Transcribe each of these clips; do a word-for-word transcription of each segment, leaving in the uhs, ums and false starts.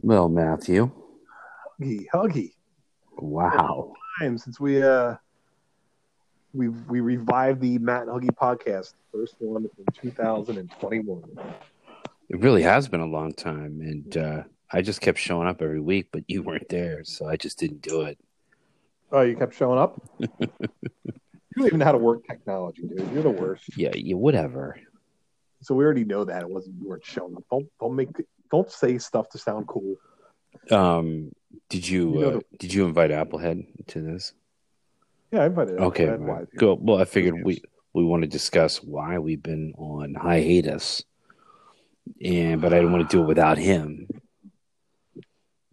Well, Matthew. Huggy, Huggy. Wow. Time since we uh we we revived the Matt and Huggy podcast, the first one in two thousand twenty-one. It really has been a long time, and uh, I just kept showing up every week, but you weren't there, so I just didn't do it. Oh, you kept showing up? You don't even know how to work technology, dude. You're the worst. Yeah, you whatever. So we already know that it wasn't you weren't showing up. Don't don't make don't say stuff to sound cool. Um, did you, you know, uh, did you invite Applehead to this? Yeah, I invited. Okay, Applehead. Right. Cool. Well, I figured we we want to discuss why we've been on hiatus. And but I didn't want to do it without him.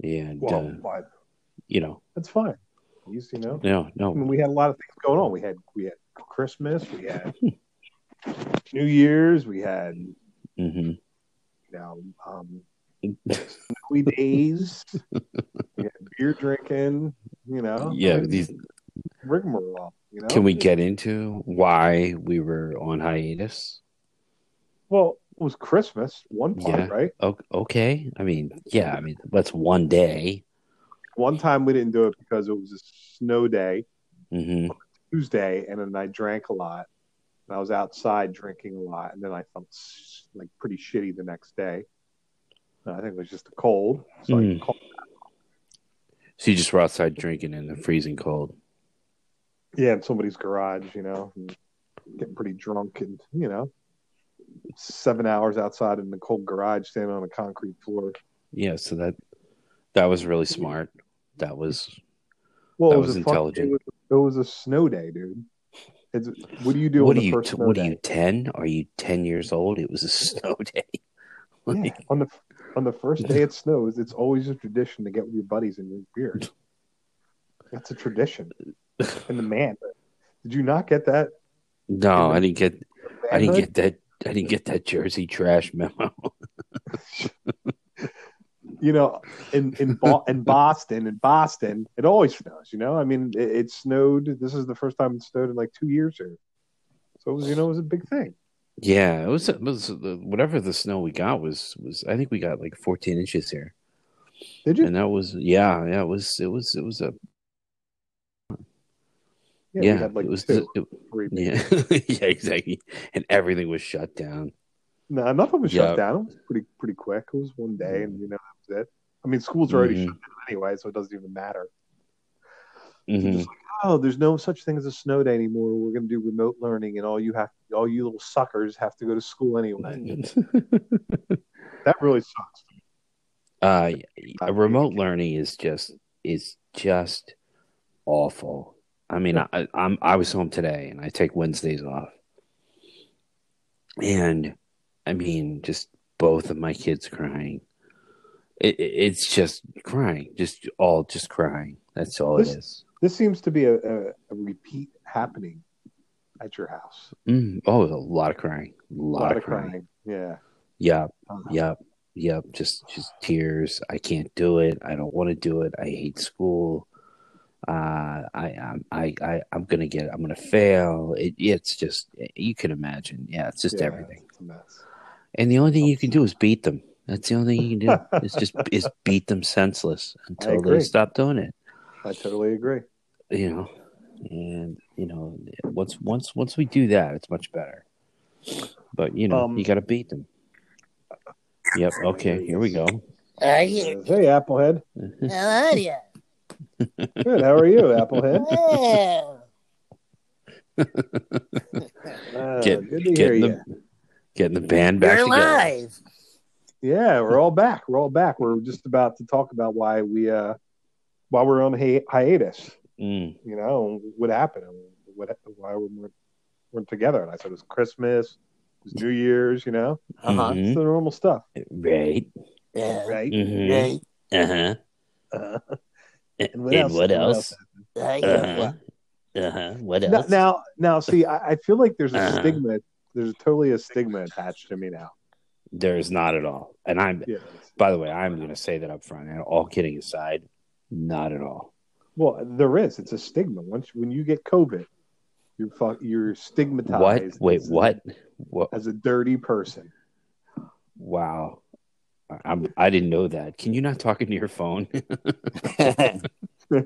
And well, uh, you know, that's fine. You see, no, no, no. I mean, we had a lot of things going on. We had we had Christmas, we had New Year's, we had mm-hmm. you know um, snowy days, we had beer drinking. You know, yeah, these rigmarole. You know, can we get into why we were on hiatus? Well. It was Christmas, one part, yeah. Right? Okay. I mean, yeah, I mean, that's one day. One time we didn't do it because it was a snow day, mm-hmm. on Tuesday, and then I drank a lot. And I was outside drinking a lot, and then I felt like pretty shitty the next day. And I think it was just a cold. So, mm. I cold. So you just were outside drinking in the freezing cold? Yeah, in somebody's garage, you know, and getting pretty drunk and, you know. Seven hours outside in the cold garage, standing on a concrete floor. Yeah, so that that was really smart. That was well, that it was, was intelligent. It was, it was a snow day, dude. It's, what do you do? What on do the you? First snow what day? Are you ten? Are you ten years old? It was a snow day. Like, yeah, on the on the first day it snows, it's always a tradition to get with your buddies and your beer. That's a tradition. And the man, did you not get that? No, I didn't get. I didn't get that. I didn't get that Jersey trash memo. You know, in in, Bo- in Boston, in Boston, it always snows. You know, I mean, it, it snowed. This is the first time it snowed in like two years here. So it was, you know, it was a big thing. Yeah, it was. It was whatever the snow we got was was. I think we got like fourteen inches here. Did you? And that was yeah, yeah. It was it was it was a. Yeah, yeah, we had like it was two, it, three yeah. Yeah, exactly. And everything was shut down. No, nothing was yep. shut down. It was pretty pretty quick. It was one day, and you know that was it. I mean, schools are already mm-hmm. shut down anyway, so it doesn't even matter. Mm-hmm. Just like, oh, there's no such thing as a snow day anymore. We're going to do remote learning, and all you have, all you little suckers, have to go to school anyway. That really sucks. Uh, uh remote learning is just is just awful. I mean, I, I'm I was home today, and I take Wednesdays off, and I mean, just both of my kids crying. It, it, it's just crying, just all just crying. That's all this, it is. This seems to be a, a, a repeat happening at your house. Mm, oh, a lot of crying, a lot, a lot of, of crying. crying. Yeah, yep, uh-huh. yep, yep. Just just tears. I can't do it. I don't want to do it. I hate school. Uh, I, I, I, I'm gonna get. I'm gonna fail. It, it's just you can imagine. Yeah, it's just yeah, everything. It's a mess. And the only thing you can do is beat them. That's the only thing you can do. Is just is beat them senseless until they stop doing it. I totally agree. You know, and you know, once once once we do that, it's much better. But you know, um, you gotta beat them. Yep. Okay. Here we go. Uh, yeah. Hey, Applehead. How are you? Good. How are you, Applehead? Oh. uh, get, good to get hear the, you. Getting the band back You're together. Alive. Yeah, we're all back. We're all back. We're just about to talk about why we, uh, why we're on hi- hiatus. Mm. You know what happened? What? Why we weren't, weren't together? And I said it was Christmas, it was New Year's. You know, uh-huh. Mm-hmm. It's the normal stuff, right? Yeah. Right. Mm-hmm. Right. Uh-huh. Uh-huh. And what and else? What else? What else? Uh-huh. Uh-huh. What else? Now, now, now see, I, I feel like there's a uh-huh. stigma. There's totally a stigma attached to me now. There is not at all. And I'm, yeah, by the way, I'm going to say that up front. And all kidding aside, not at all. Well, there is. It's a stigma. Once when you get COVID, you're fu- you're stigmatized. What? Wait, as what? What? As a dirty person. Wow. I'm, I didn't know that. Can you not talk into your phone?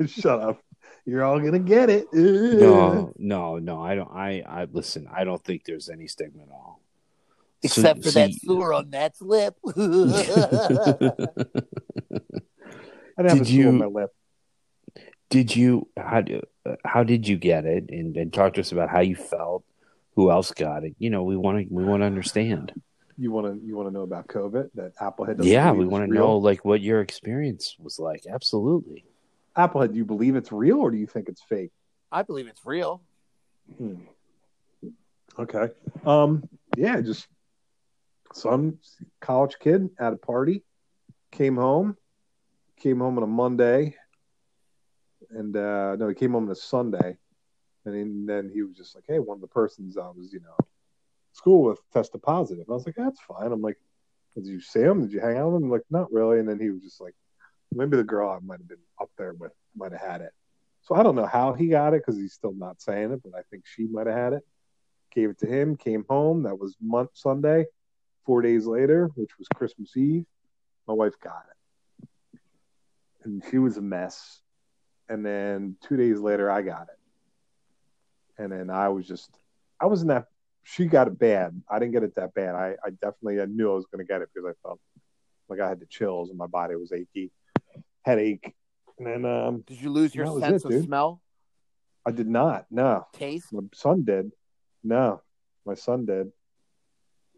Shut up. You're all going to get it. No, no, no. I don't. I, I listen, I don't think there's any stigma at all. Except so, for see, that sewer on Nat's lip. I didn't have a sewer on my lip. Did you, how, do, how did you get it? And, and talk to us about how you felt, who else got it. You know, we want to, we want to understand. You want to, you want to know about COVID that Applehead doesn't Yeah, we want to know like what your experience was like. Absolutely. Applehead, do you believe it's real or do you think it's fake? I believe it's real. Hmm. Okay. Um, yeah, just some college kid at a party, came home, came home on a Monday. And uh, no, he came home on a Sunday, and then, and then he was just like, "Hey, one of the persons I was, you know, school with tested positive." And I was like, "That's fine." I'm like, "Did you see him? Did you hang out with him?" I'm like, "Not really." And then he was just like, "Maybe the girl I might have been up there with might have had it." So I don't know how he got it because he's still not saying it, but I think she might have had it. Gave it to him. Came home. That was month Sunday. Four days later, which was Christmas Eve, my wife got it, and she was a mess. And then two days later, I got it. And then I was just, I wasn't that, she got it bad. I didn't get it that bad. I, I definitely I knew I was going to get it because I felt like I had the chills and my body was achy, headache. And then, um, did you lose your no, sense it, of dude. smell? I did not. No. Taste? My son did. No, my son did.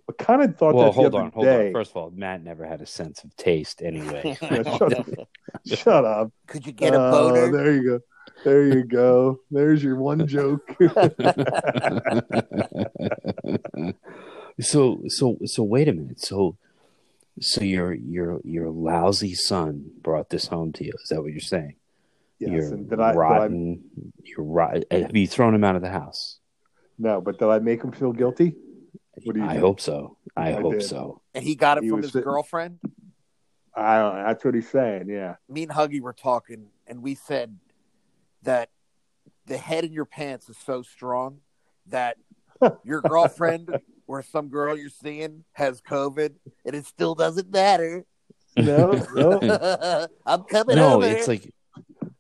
I kind of thought well, that the hold other on, hold day. on. First of all, Matt never had a sense of taste anyway. yeah, shut, up. shut up. Could you get a boner? Uh, there you go. There you go. There's your one joke. so, so, so, wait a minute. So, so your your your lousy son brought this home to you. Is that what you're saying? Yes. You're and did I, rotten. Did I... You're rotten. Have you thrown him out of the house? No, but did I make him feel guilty? What do you I think? hope so. I, I hope did. so. And he got it he from his sitting. girlfriend? I don't know. That's what he's saying, yeah. Me and Huggy were talking, and we said that the head in your pants is so strong that your girlfriend or some girl you're seeing has COVID, and it still doesn't matter. No, no. I'm coming no, over. No, it's like...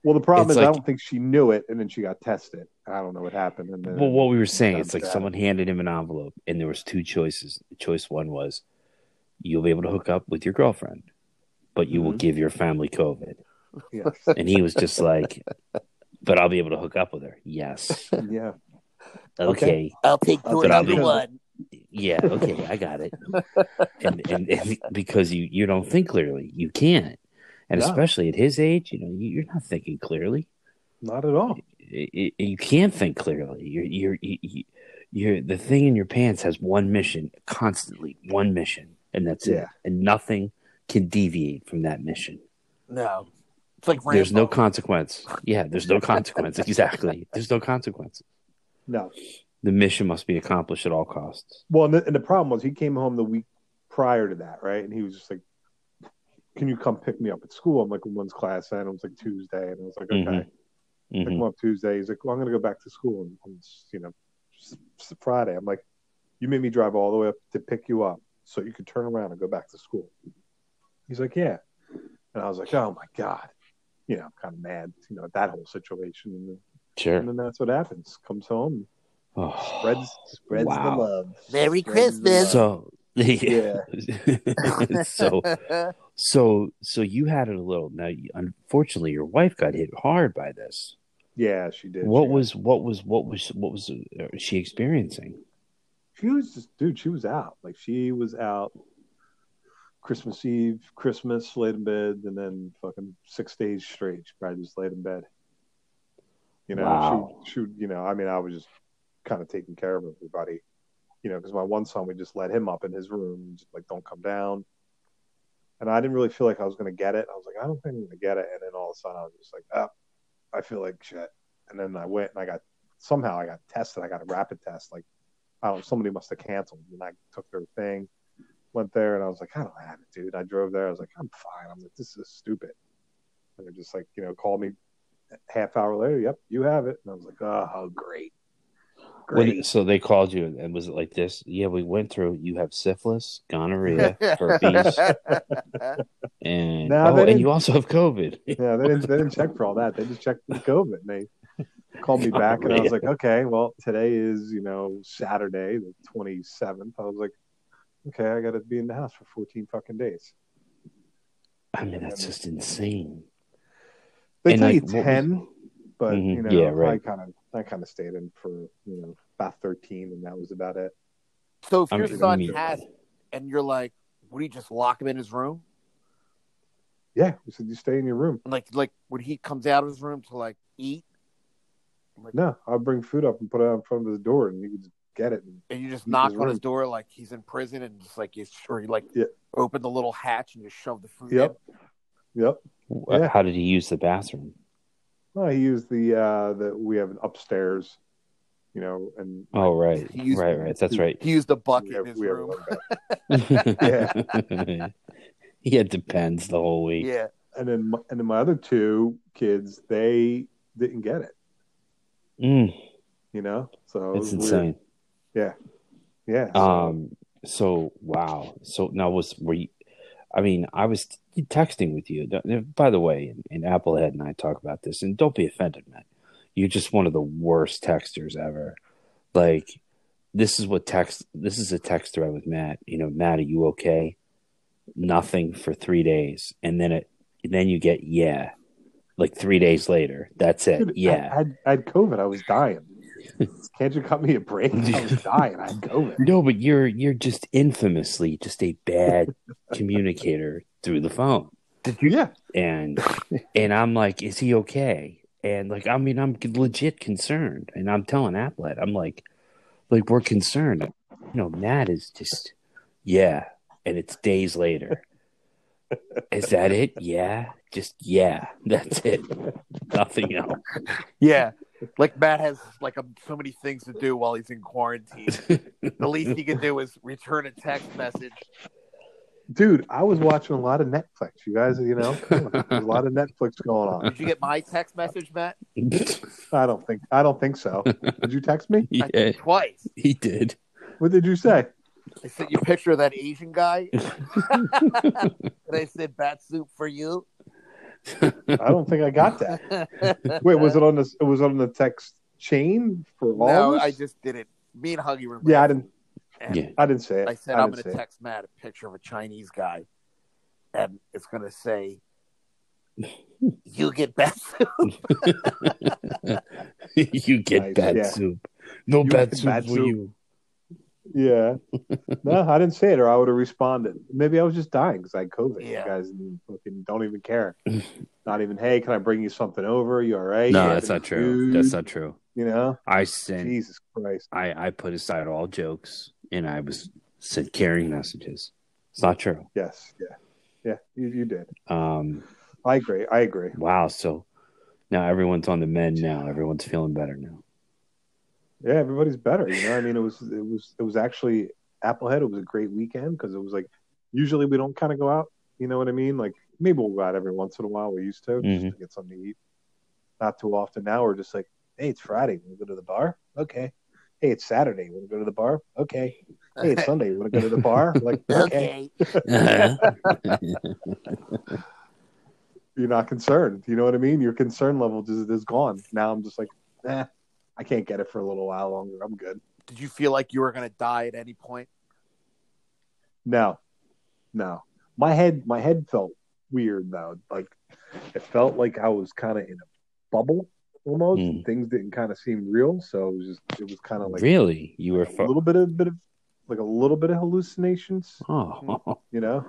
Well, the problem it's is like, I don't think she knew it, and then she got tested. I don't know what happened. And then well, what we were saying, it's like that. Someone handed him an envelope, and there was two choices. Choice one was, you'll be able to hook up with your girlfriend, but you mm-hmm. will give your family COVID. Yes. And he was just like, but I'll be able to hook up with her. Yes. Yeah. Okay. okay. I'll take door number one. Yeah, okay, I got it. and, and, and because you, you don't think clearly. You can't. And yeah. especially at his age, you know, you're not thinking clearly. Not at all. You, you can't think clearly. You're, you're, you're, you're, the thing in your pants has one mission, constantly one mission, and that's yeah. it. And nothing can deviate from that mission. No. It's like Rambo. There's no consequence. Yeah, there's no consequence. Exactly. There's no consequence. No. The mission must be accomplished at all costs. Well, and the, and the problem was he came home the week prior to that, right? And he was just like, can you come pick me up at school? I'm like, when's class end? I was like, Tuesday. And I was like, okay. Mm-hmm. I come up Tuesday. He's like, well, I'm going to go back to school on, on you know, Friday. I'm like, you made me drive all the way up to pick you up so you could turn around and go back to school. He's like, yeah. And I was like, oh, my God. You know, I'm kind of mad, you know, at that whole situation. And then, sure. And then that's what happens. Comes home. Oh, spreads spreads wow. the love. Merry spreads Christmas. So, yeah. yeah. so... So, so you had it a little. Now, unfortunately, your wife got hit hard by this. Yeah, she did. What she was, did. what was, what was, what was she experiencing? She was just, dude. She was out. Like she was out. Christmas Eve, Christmas, laid in bed, and then fucking six days straight. She probably just laid in bed. You know, wow. she, she, you know, I mean, I was just kind of taking care of everybody. You know, because my one son, we just let him up in his room, just like don't come down. And I didn't really feel like I was going to get it. I was like, I don't think I'm going to get it. And then all of a sudden, I was just like, oh, I feel like shit. And then I went and I got, somehow I got tested. I got a rapid test. Like, I don't know, somebody must have canceled. And I took their thing, went there, and I was like, I don't have it, dude. I drove there. I was like, I'm fine. I'm like, this is stupid. And they're just like, you know, called me a half hour later. Yep, you have it. And I was like, oh, great. Great. So they called you, and was it like this? Yeah, we went through. You have syphilis, gonorrhea, herpes, and, no, oh, and you also have COVID. Yeah, they didn't, they didn't check for all that. They just checked for COVID. And they called me back, and I was like, okay, well, today is, you know, Saturday, the twenty-seventh. I was like, okay, I got to be in the house for fourteen fucking days. I mean, that's just insane. They tell you ten, but, mm-hmm, you know, yeah, right. I kind of I kind of stayed in for, you know, about thirteen, and that was about it. So if I'm your son has it, and you're like, would he just lock him in his room? Yeah, we said, you stay in your room. Like, like when he comes out of his room to, like, eat? Like, no, I'll bring food up and put it out in front of his door, and you can just get it. And, and you just knock his on room. His door like he's in prison, and just, like, you sure, like, yeah. open the little hatch and just shove the food yep. in. Yep. Yeah. How did he use the bathroom? Well, he used the uh, the we have an upstairs, you know, and oh right, used, right, right, that's right. He used a bucket have, in his room. yeah, he had Depends the whole week. Yeah, and then and then my other two kids, they didn't get it. Mm. You know, so it's it insane. Weird. Yeah, yeah. So. Um. So wow. So now was were you? I mean, I was texting with you. By the way, and, and Applehead and I talk about this, and don't be offended, man. You're just one of the worst texters ever. Like, this is what text. This is a text thread with Matt. You know, Matt, are you okay? Nothing for three days, and then it. And then you get yeah, like three days later. That's it. Dude, yeah, I, I, had, I had COVID. I was dying. Can't you cut me a break? I was dying. I had COVID. No, but you're you're just infamously just a bad communicator through the phone. Did you? Yeah. And and I'm like, is he okay? And like, I mean, I'm legit concerned. And I'm telling Applehead, I'm like, like we're concerned. You know, Matt is just yeah, and it's days later. Is that it? Yeah, just yeah. That's it. Nothing else. Yeah. Like Matt has like a, so many things to do while he's in quarantine. The least he can do is return a text message. Dude, I was watching a lot of Netflix. You guys, you know, there's a lot of Netflix going on. Did you get my text message, Matt? I don't think. I don't think so. Did you text me? Yeah. I think twice. He did. What did you say? I sent you a picture of that Asian guy. And I said, "Bat soup for you." I don't think I got that. Wait, was it on this? It was on the text chain for all. No, I just did it. Me and Huggy were. Yeah, I didn't. Yeah. I didn't say it. I said I I'm going to text it. Matt a picture of a Chinese guy, and it's going to say, "You get bat soup." You get nice. bat yeah. soup. No bat soup for you. Yeah. No, I didn't say it, or I would have responded. Maybe I was just dying because I had COVID. Yeah. You guys fucking don't even care. Not even, hey, can I bring you something over? You all right? No, you that's not food? true. That's not true. You know? I sent. Jesus Christ. I, I put aside all jokes, and I was sent carrying messages. It's not true. Yes. Yeah. Yeah. You, you did. Um, I agree. I agree. Wow. So now everyone's on the mend now. Everyone's feeling better now. Yeah, everybody's better. You know, I mean, it was it was it was actually Applehead. It was a great weekend because it was like usually we don't kind of go out. You know what I mean? Like maybe we'll go out every once in a while. We used to mm-hmm. just to get something to eat. Not too often now. We're just like, hey, it's Friday. We'll go to the bar. Okay. Hey, it's Saturday. We'll go to the bar. Okay. Hey, it's Sunday. We'll go to the bar. Like okay. You're not concerned. You know what I mean? Your concern level just is gone. Now I'm just like, nah. I can't get it for a little while longer. I'm good. Did you feel like you were going to die at any point? No, no. My head, my head felt weird though. Like it felt like I was kind of in a bubble almost. Mm. Things didn't kind of seem real, so it was just, it was kind of like really you were a fo- little bit of bit of like a little bit of hallucinations. Oh, you know.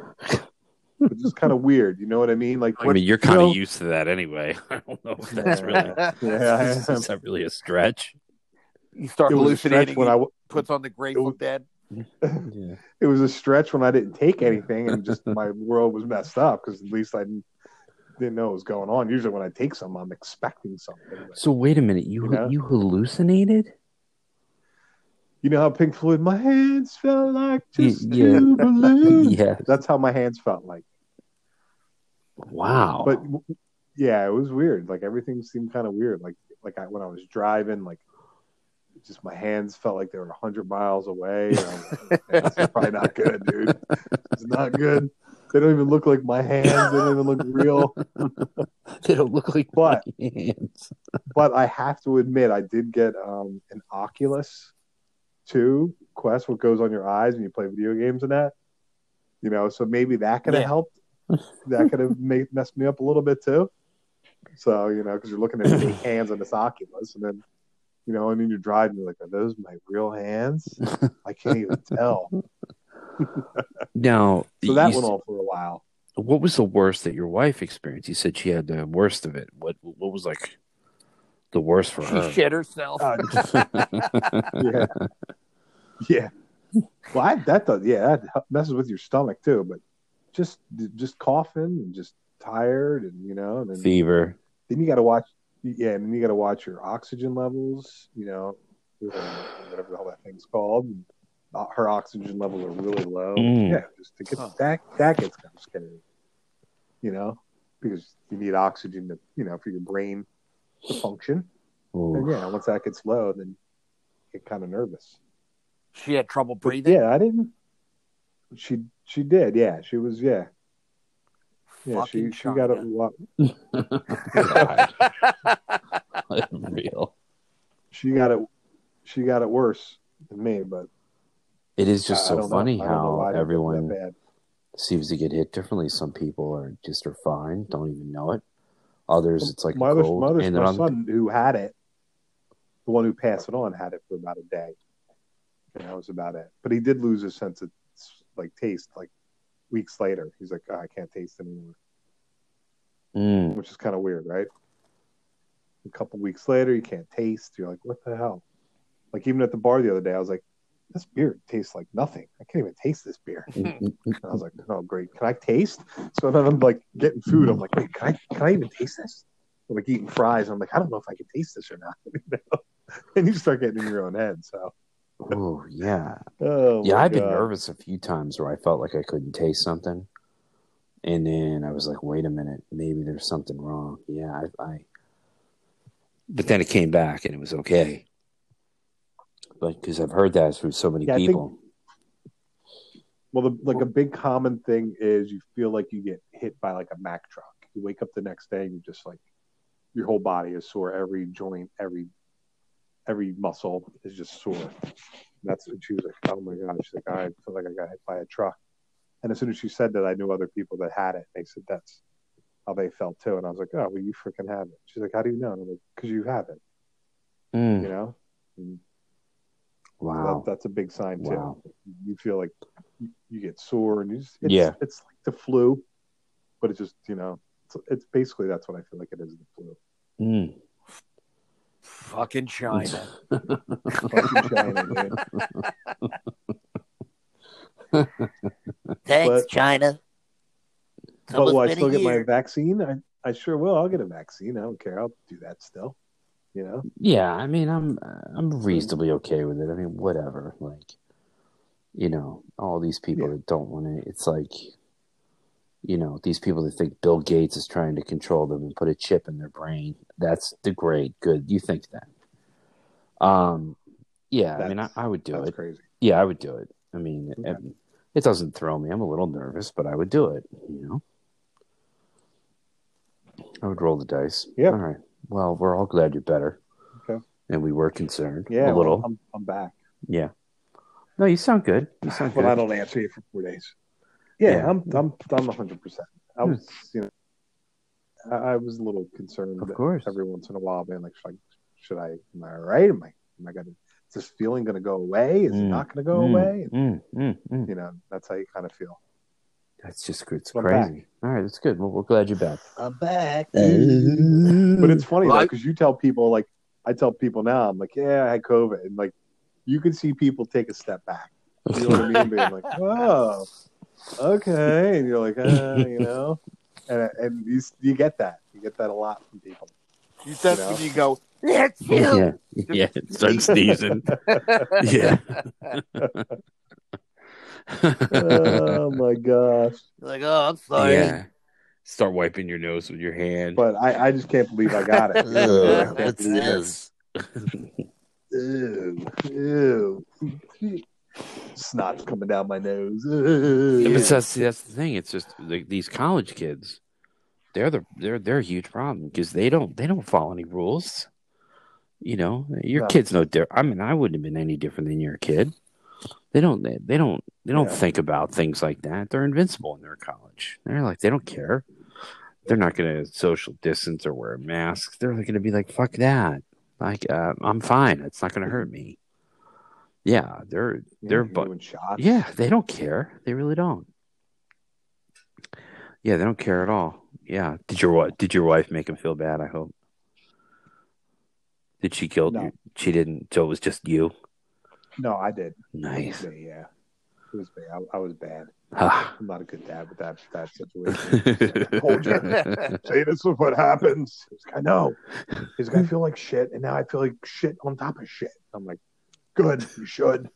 It's just kind of weird, you know what I mean? Like, I mean, you're kind of used to that anyway. I don't know if that's yeah, really yeah, is, is that really a stretch. You start hallucinating when I puts on the Grateful was, Dead. Yeah. It was a stretch when I didn't take anything and just my world was messed up because at least I didn't, didn't know what was going on. Usually, when I take something, I'm expecting something. But, so wait a minute, you you, know? you hallucinated? You know how Pink Floyd, my hands felt like just yeah. two balloons. Yeah. That's how my hands felt like. Wow. But yeah, it was weird. Like everything seemed kind of weird. Like like I, when I was driving, like just my hands felt like they were one hundred miles away. This is probably not good, dude. It's not good. They don't even look like my hands. They don't even look real. They don't look like but, my hands. But I have to admit, I did get um, an Oculus two Quest, what goes on your eyes when you play video games and that. You know, so maybe that could have yeah. helped. That could have messed me up a little bit too. So, you know, because you're looking at your hands on this Oculus, and then, you know, and then you're driving, you're like, are those my real hands? I can't even tell. Now, so that went on for a while. What was the worst that your wife experienced? You said she had the worst of it. What what was like the worst for her? She shit herself. Uh, yeah, yeah. Well, I, that does. Yeah, that messes with your stomach too. But just just coughing and just tired, and you know, and then, fever. Then you got to watch. Yeah, and then you got to watch your oxygen levels. You know, whatever the hell that thing's called. And, her oxygen levels are really low. Mm. Yeah, just to get oh. that that gets kind of scary, you know, because you need oxygen to, you know, for your brain to function. Ooh. And yeah, once that gets low, then you get kind of nervous. She had trouble breathing. But yeah, I didn't. She she did. Yeah, she was. Yeah, yeah. Fucking she she got a lot. Unreal. She got it. She got it worse than me, but. It is just so funny how everyone seems to get hit differently. Some people are just are fine, don't even know it. Others, it's like my cold. Mother's, and my son who had it, the one who passed it on, had it for about a day. And that was about it. But he did lose his sense of like taste. Like weeks later, he's like, oh, I can't taste anymore, mm. which is kind of weird, right? A couple weeks later, you can't taste. You're like, what the hell? Like even at the bar the other day, I was like, this beer tastes like nothing. I can't even taste this beer. And I was like, oh, great. Can I taste? So then I'm like getting food. I'm like, wait, can I, can I even taste this? I'm like eating fries. I'm like, I don't know if I can taste this or not. You know? And you start getting in your own head. So, Ooh, yeah. oh, yeah. Yeah, I've God. been nervous a few times where I felt like I couldn't taste something. And then I was like, wait a minute. Maybe there's something wrong. Yeah, I. I... But then it came back and it was okay. Because I've heard that from so many yeah, people. Think, well, the, like a big common thing is you feel like you get hit by like a Mack truck. You wake up the next day and you just like your whole body is sore, every joint, every every muscle is just sore. And that's what she was like. Oh my god! She's like, I feel like I got hit by a truck. And as soon as she said that, I knew other people that had it. They said that's how they felt too. And I was like, oh, well, you freaking have it. She's like, how do you know? And I'm like, because you have it. Mm. You know. And, wow, that, that's a big sign too. Wow. You feel like you, you get sore, and you just it's, yeah, it's like the flu, but it's just you know, it's, it's basically that's what I feel like it is—the flu. Mm. Fucking China, fucking China, man. Thanks, but, China. But will I still get my vaccine? I, I sure will. I'll get a vaccine. I don't care. I'll do that still. You know? Yeah, I mean, I'm I'm reasonably okay with it. I mean, whatever. Like, you know, all these people yeah. that don't want to, it's like, you know, these people that think Bill Gates is trying to control them and put a chip in their brain. That's the great good. You think that? Um, yeah. That's, I mean, I, I would do that's it. Crazy. Yeah, I would do it. I mean, okay. it, it doesn't throw me. I'm a little nervous, but I would do it. You know, I would roll the dice. Yeah. All right. Well, we're all glad you're better. Okay. And we were concerned. Yeah, a little. Well, I'm, I'm back. Yeah. No, you sound good. You sound well, good. I don't answer you for four days. Yeah, yeah. I'm I'm I'm one hundred percent. I was, you know, I, I was a little concerned. Of course. Every once in a while, man, like, should I, should I am I all right? Am I, am I gonna, is this feeling going to go away? Is mm. it not going to go mm. away? Mm. Mm. Mm. You know, that's how you kind of feel. That's just it's well, crazy. All right, that's good. Well, we're glad you're back. I'm back. But it's funny, well, though, because you tell people, like, I tell people now, I'm like, yeah, I had COVID. And, like, you can see people take a step back. You know what I mean? Being like, whoa, okay. And you're like, uh, you know. And and you, you get that. You get that a lot from people. You said you know? When you go, that's you. Yeah, yeah. It starts sneezing. Yeah. Oh my gosh! You're like, oh, I'm sorry. Yeah. Start wiping your nose with your hand. But I, I just can't believe I got it. Ugh, that's it. Ew, ew. Snot's coming down my nose. Yeah, but that's, that's the thing. It's just like these college kids. They're the they're they're a huge problem because they don't they don't follow any rules. You know, your no. kid's no different. I mean, I wouldn't have been any different than your kid. They don't they, they don't they don't yeah. think about things like that. They're invincible in their college. They're like they don't care. They're not going to social distance or wear masks. They're going to be like, fuck that. Like uh, I'm fine. It's not going to hurt me. Yeah, they're yeah, they're bu- shots. Yeah, they don't care. They really don't. Yeah, they don't care at all. Yeah, did your did your wife make him feel bad? I hope. Did she kill? No. You? She didn't. So it was just you. No, I did. Nice. It yeah, it was bad. I, I was bad. Huh. I'm not a good dad with that that situation. I told you. Say this is what happens. I know. He's gonna feel like shit, and now I feel like shit on top of shit. I'm like. Good, you should.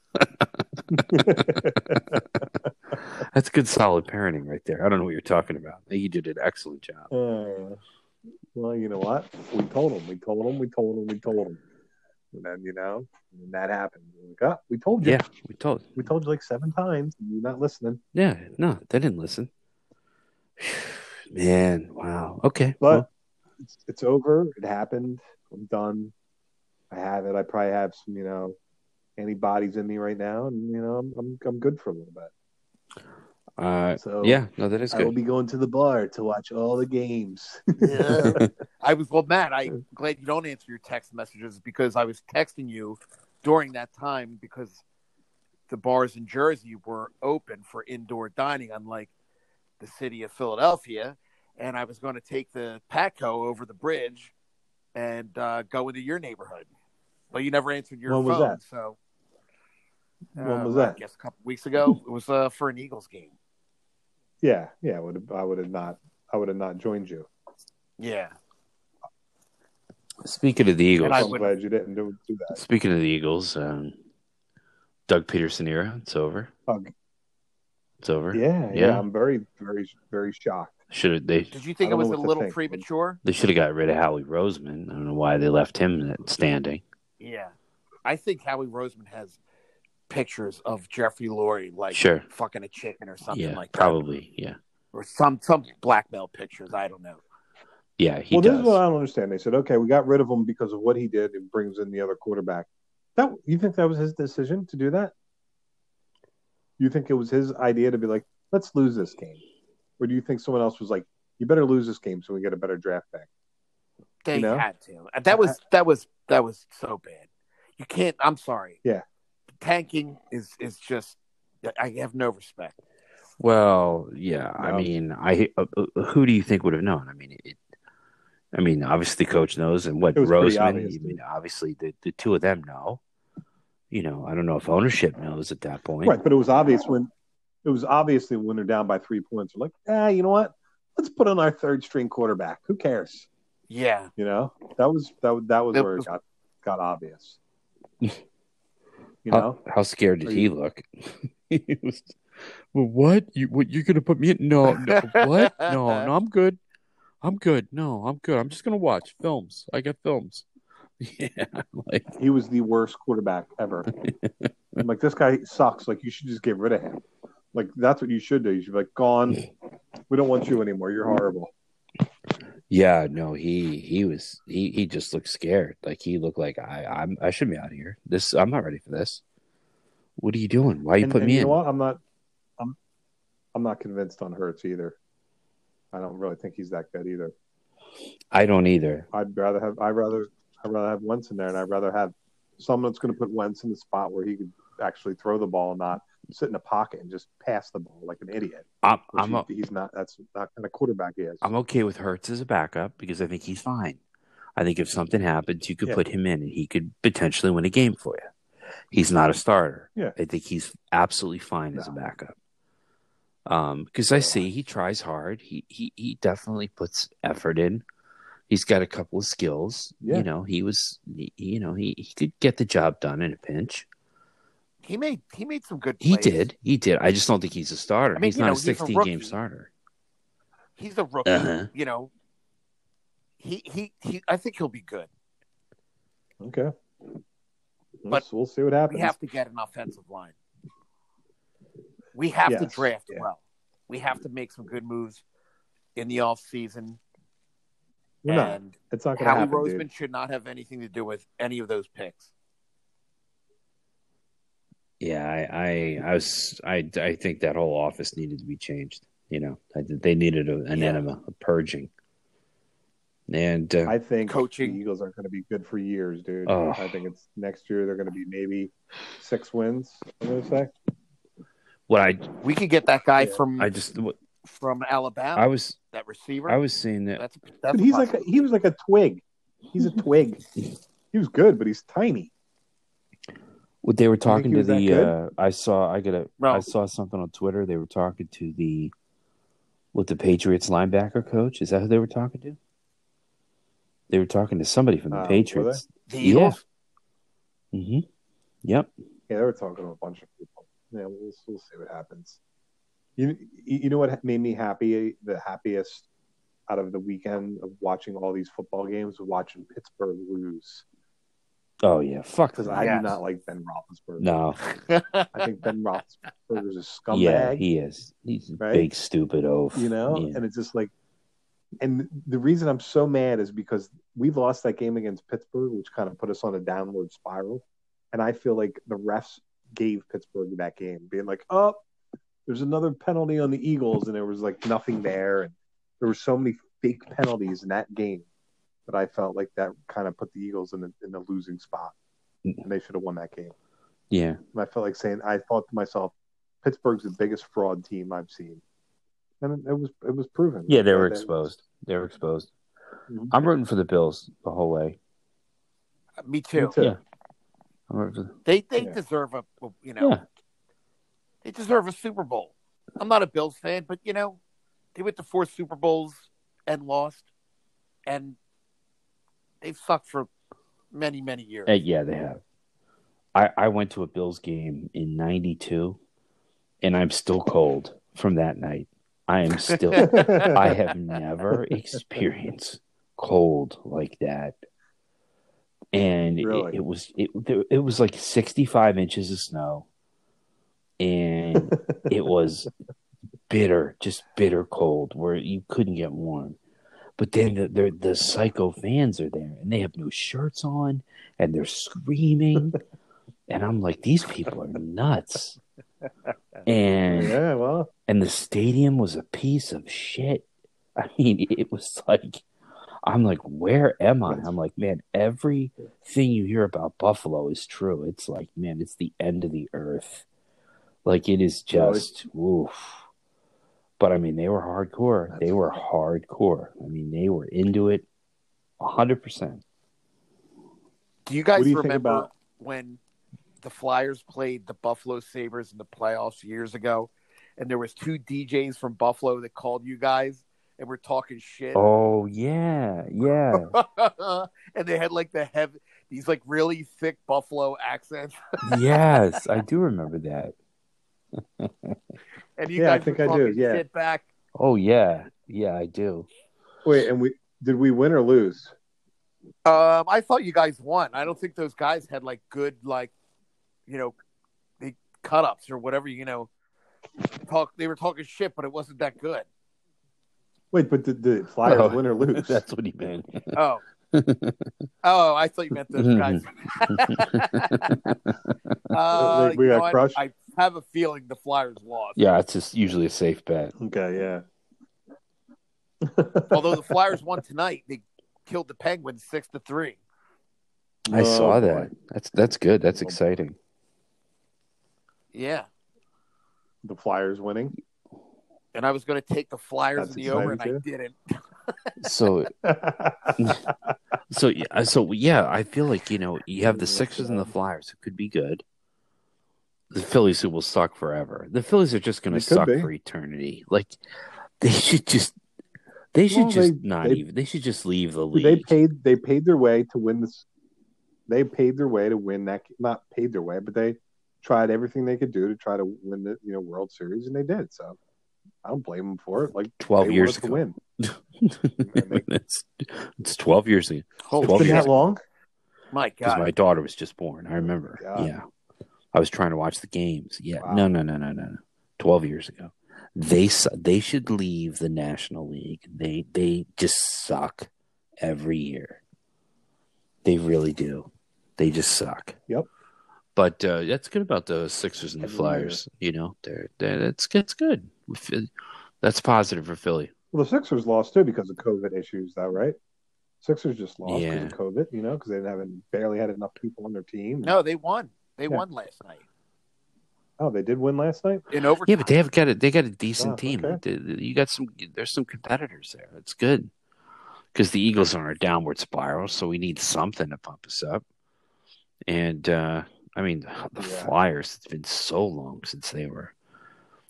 That's good, solid parenting right there. I don't know what you're talking about. You did an excellent job. Uh, well, you know what? We told him. We told him. We told him. We told him. And then, you know, and that happened. We're like, oh, we told you. Yeah, we told. We told you like seven times. And you're not listening. Yeah, no, they didn't listen. Man, wow. Okay, but well. it's, it's over. It happened. I'm done. I have it. I probably have some, you know. Anybody's in me right now, and you know I'm I'm, I'm good for a little bit. Uh, so yeah, no, that is good. I will be going to the bar to watch all the games. Yeah. I was well, Matt. I'm glad you don't answer your text messages because I was texting you during that time because the bars in Jersey were open for indoor dining, unlike the city of Philadelphia. And I was going to take the Patco over the bridge and uh, go into your neighborhood, but you never answered your when phone. Was that? So. When uh, was that? I guess a couple weeks ago. It was uh, for an Eagles game. Yeah, yeah. I would have. I would have not. I would have not joined you. Yeah. Speaking of the Eagles, I'm would... glad you didn't do, do that. Speaking of the Eagles, um, Doug Peterson era. It's over. Um, it's over. Yeah, yeah, yeah. I'm very, very, very shocked. Should they? Did you think it was a little premature? They should have got rid of Howie Roseman. I don't know why they left him standing. Yeah, I think Howie Roseman has. Pictures of Jeffrey Lurie like sure. fucking a chicken or something yeah, like that. Probably, yeah. Or some some blackmail pictures. I don't know. Yeah, he well, does. Well, this is what I don't understand. They said, okay, we got rid of him because of what he did and brings in the other quarterback. That you think that was his decision to do that? You think it was his idea to be like, let's lose this game? Or do you think someone else was like, you better lose this game so we get a better draft pick? They you know? had to. That was that was that was so bad. You can't I'm sorry. Yeah. Tanking is, is just I have no respect. Well, yeah, no. I mean, I uh, who do you think would have known? I mean, it, I mean, obviously, coach knows, and what Roseman. I mean, obviously, the, the two of them know. You know, I don't know if ownership knows at that point, right? But it was obvious when it was obviously when they're down by three points. We're like, ah, you know what? Let's put on our third string quarterback. Who cares? Yeah, you know that was that that was it where was... it got got obvious. You know? How, how scared did Are he you... look? He was, well, what? You what? You're gonna put me in? No, no. What? No, no. I'm good. I'm good. No, I'm good. I'm just gonna watch films. I got films. Yeah. Like... He was the worst quarterback ever. I'm like, this guy sucks. Like, you should just get rid of him. Like, that's what you should do. You should be like, gone. We don't want you anymore. You're horrible. Yeah, no, he he was he, he just looked scared. Like he looked like I I'm I should be out of here. This I'm not ready for this. What are you doing? Why are you and, putting and me you in? Know what? I'm not I'm I'm not convinced on Hurts either. I don't really think he's that good either. I don't either. I'd rather have I rather I'd rather have Wentz in there, and I'd rather have someone that's gonna put Wentz in the spot where he could actually throw the ball and not sit in a pocket and just pass the ball like an idiot. I'm, I'm he, a, he's not. That's not kind of quarterback he is. I'm okay with Hurts as a backup because I think he's fine. I think if something happens, you could yeah. put him in and he could potentially win a game for you. He's not a starter. Yeah, I think he's absolutely fine no. as a backup. Um, because I see he tries hard. He he he definitely puts effort in. He's got a couple of skills. Yeah. You know, he was. He, you know, he he could get the job done in a pinch. He made he made some good plays. He did. He did. I just don't think he's a starter. I mean, he's not know, a sixteen-game starter. He's a rookie. Uh-huh. You know, he, he he. I think he'll be good. Okay. But we'll see what happens. We have to get an offensive line. We have yes. to draft yeah. well. We have to make some good moves in the offseason. We're and not. It's not going to happen. Howie Roseman dude. should not have anything to do with any of those picks. Yeah, I, I, I was, I, I think that whole office needed to be changed. You know, I, they needed a, an yeah. enema, a purging. And uh, I think coaching the Eagles aren't going to be good for years, dude. Oh. I think it's next year they're going to be maybe six wins. I'm going to say. What I we could get that guy yeah. from I just what, from Alabama. I was that receiver. I was seeing that. That's, that's but he's like a, he was like a twig. He's a twig. He was good, but he's tiny. What they were talking to the uh, I saw I got a no. I saw something on Twitter. They were talking to the with the Patriots linebacker coach. Is that who they were talking to? They were talking to somebody from the uh, Patriots. The Eagles. Yeah. Mm-hmm. Yep. Yeah, they were talking to a bunch of people. Yeah, we'll, we'll see what happens. You you know what made me happy? The happiest out of the weekend of watching all these football games was watching Pittsburgh lose. Oh, yeah. Fuck. Because I ass. do not like Ben Roethlisberger. No. I think Ben Roethlisberger is a scumbag. Yeah, he is. He's a right? big, stupid oaf. You know? Yeah. And it's just like... And the reason I'm so mad is because we lost that game against Pittsburgh, which kind of put us on a downward spiral. And I feel like the refs gave Pittsburgh that game, being like, oh, there's another penalty on the Eagles. And there was, like, nothing there. And there were so many fake penalties in that game. But I felt like that kind of put the Eagles in the, in the losing spot. And they should have won that game. Yeah. And I felt like saying, I thought to myself, Pittsburgh's the biggest fraud team I've seen. And it was it was proven. Yeah, they were exposed. They were exposed. Mm-hmm. I'm rooting for the Bills the whole way. Uh, me too. Me too. Yeah. I'm rooting for the... They they yeah. deserve a, you know, yeah. they deserve a Super Bowl. I'm not a Bills fan, but, you know, they went to four Super Bowls and lost. And... They've sucked for many, many years. Uh, yeah, they have. I, I went to a Bills game in ninety-two, and I'm still cold from that night. I am still – I have never experienced cold like that. And really? it, it was it, it was like sixty-five inches of snow, and it was bitter, just bitter cold where you couldn't get warm. But then the, the the psycho fans are there, and they have no shirts on, and they're screaming, and I'm like, these people are nuts. And yeah, well, and the stadium was a piece of shit. I mean, it was like, I'm like, where am I? I'm like, man, everything you hear about Buffalo is true. It's like, man, it's the end of the earth. Like it is just, oof. But, I mean, they were hardcore. That's they were hardcore. I mean, they were into it one hundred percent. Do you guys do you remember about... when the Flyers played the Buffalo Sabres in the playoffs years ago, and there was two D Js from Buffalo that called you guys and were talking shit? Oh, yeah, yeah. And they had, like, the heavy, these, like, really thick Buffalo accents. Yes, I do remember that. And you yeah, guys I think I do. Yeah. Sit back. Oh yeah, yeah, I do. Wait, and we did we win or lose? Um, I thought you guys won. I don't think those guys had like good, like, you know, the cut ups or whatever. You know, talk. They were talking shit, but it wasn't that good. Wait, but did the Flyers oh, win or lose? That's what he meant. Oh. Oh, I thought you meant those guys. uh, we got know, crushed. I, I have a feeling the Flyers lost. Yeah, it's just usually a safe bet. Okay, yeah. Although the Flyers won tonight, they killed the Penguins six to three. I oh, saw that. Boy. That's that's good. That's exciting. Yeah. The Flyers winning. And I was going to take the Flyers in the over, and too. I didn't. So, so, so, yeah, I feel like, you know, you have the Sixers and the Flyers who could be good. The Phillies who will suck forever. The Phillies are just going to suck be. for eternity. Like, they should just, they should well, just they, not they, even, they should just leave the league. They paid, they paid their way to win this. They paid their way to win that, not paid their way, but they tried everything they could do to try to win the, you know, World Series, and they did. So, I don't blame them for it. Like twelve years ago. To win. it's, it's twelve years ago. It's, oh, it's been years that ago. long? My God. My daughter was just born. I remember. Oh yeah. I was trying to watch the games. Yeah. Wow. No, no, no, no, no. twelve years ago. They they should leave the National League. They they just suck every year. They really do. They just suck. Yep. But uh, that's good about the Sixers and the Flyers. You know, they're, they're, it's, it's good. That's positive for Philly. Well, the Sixers lost, too, because of COVID issues, though, right? Sixers just lost yeah. because of COVID, you know, because they didn't have barely had enough people on their team. No, they won. They yeah. won last night. Oh, they did win last night? In overtime. Yeah, but they have got a, they got a decent oh, team. Okay. They, you got some. There's some competitors there. It's good. Because the Eagles are on a downward spiral, so we need something to pump us up. And, uh, I mean, the yeah. Flyers, it's been so long since they were,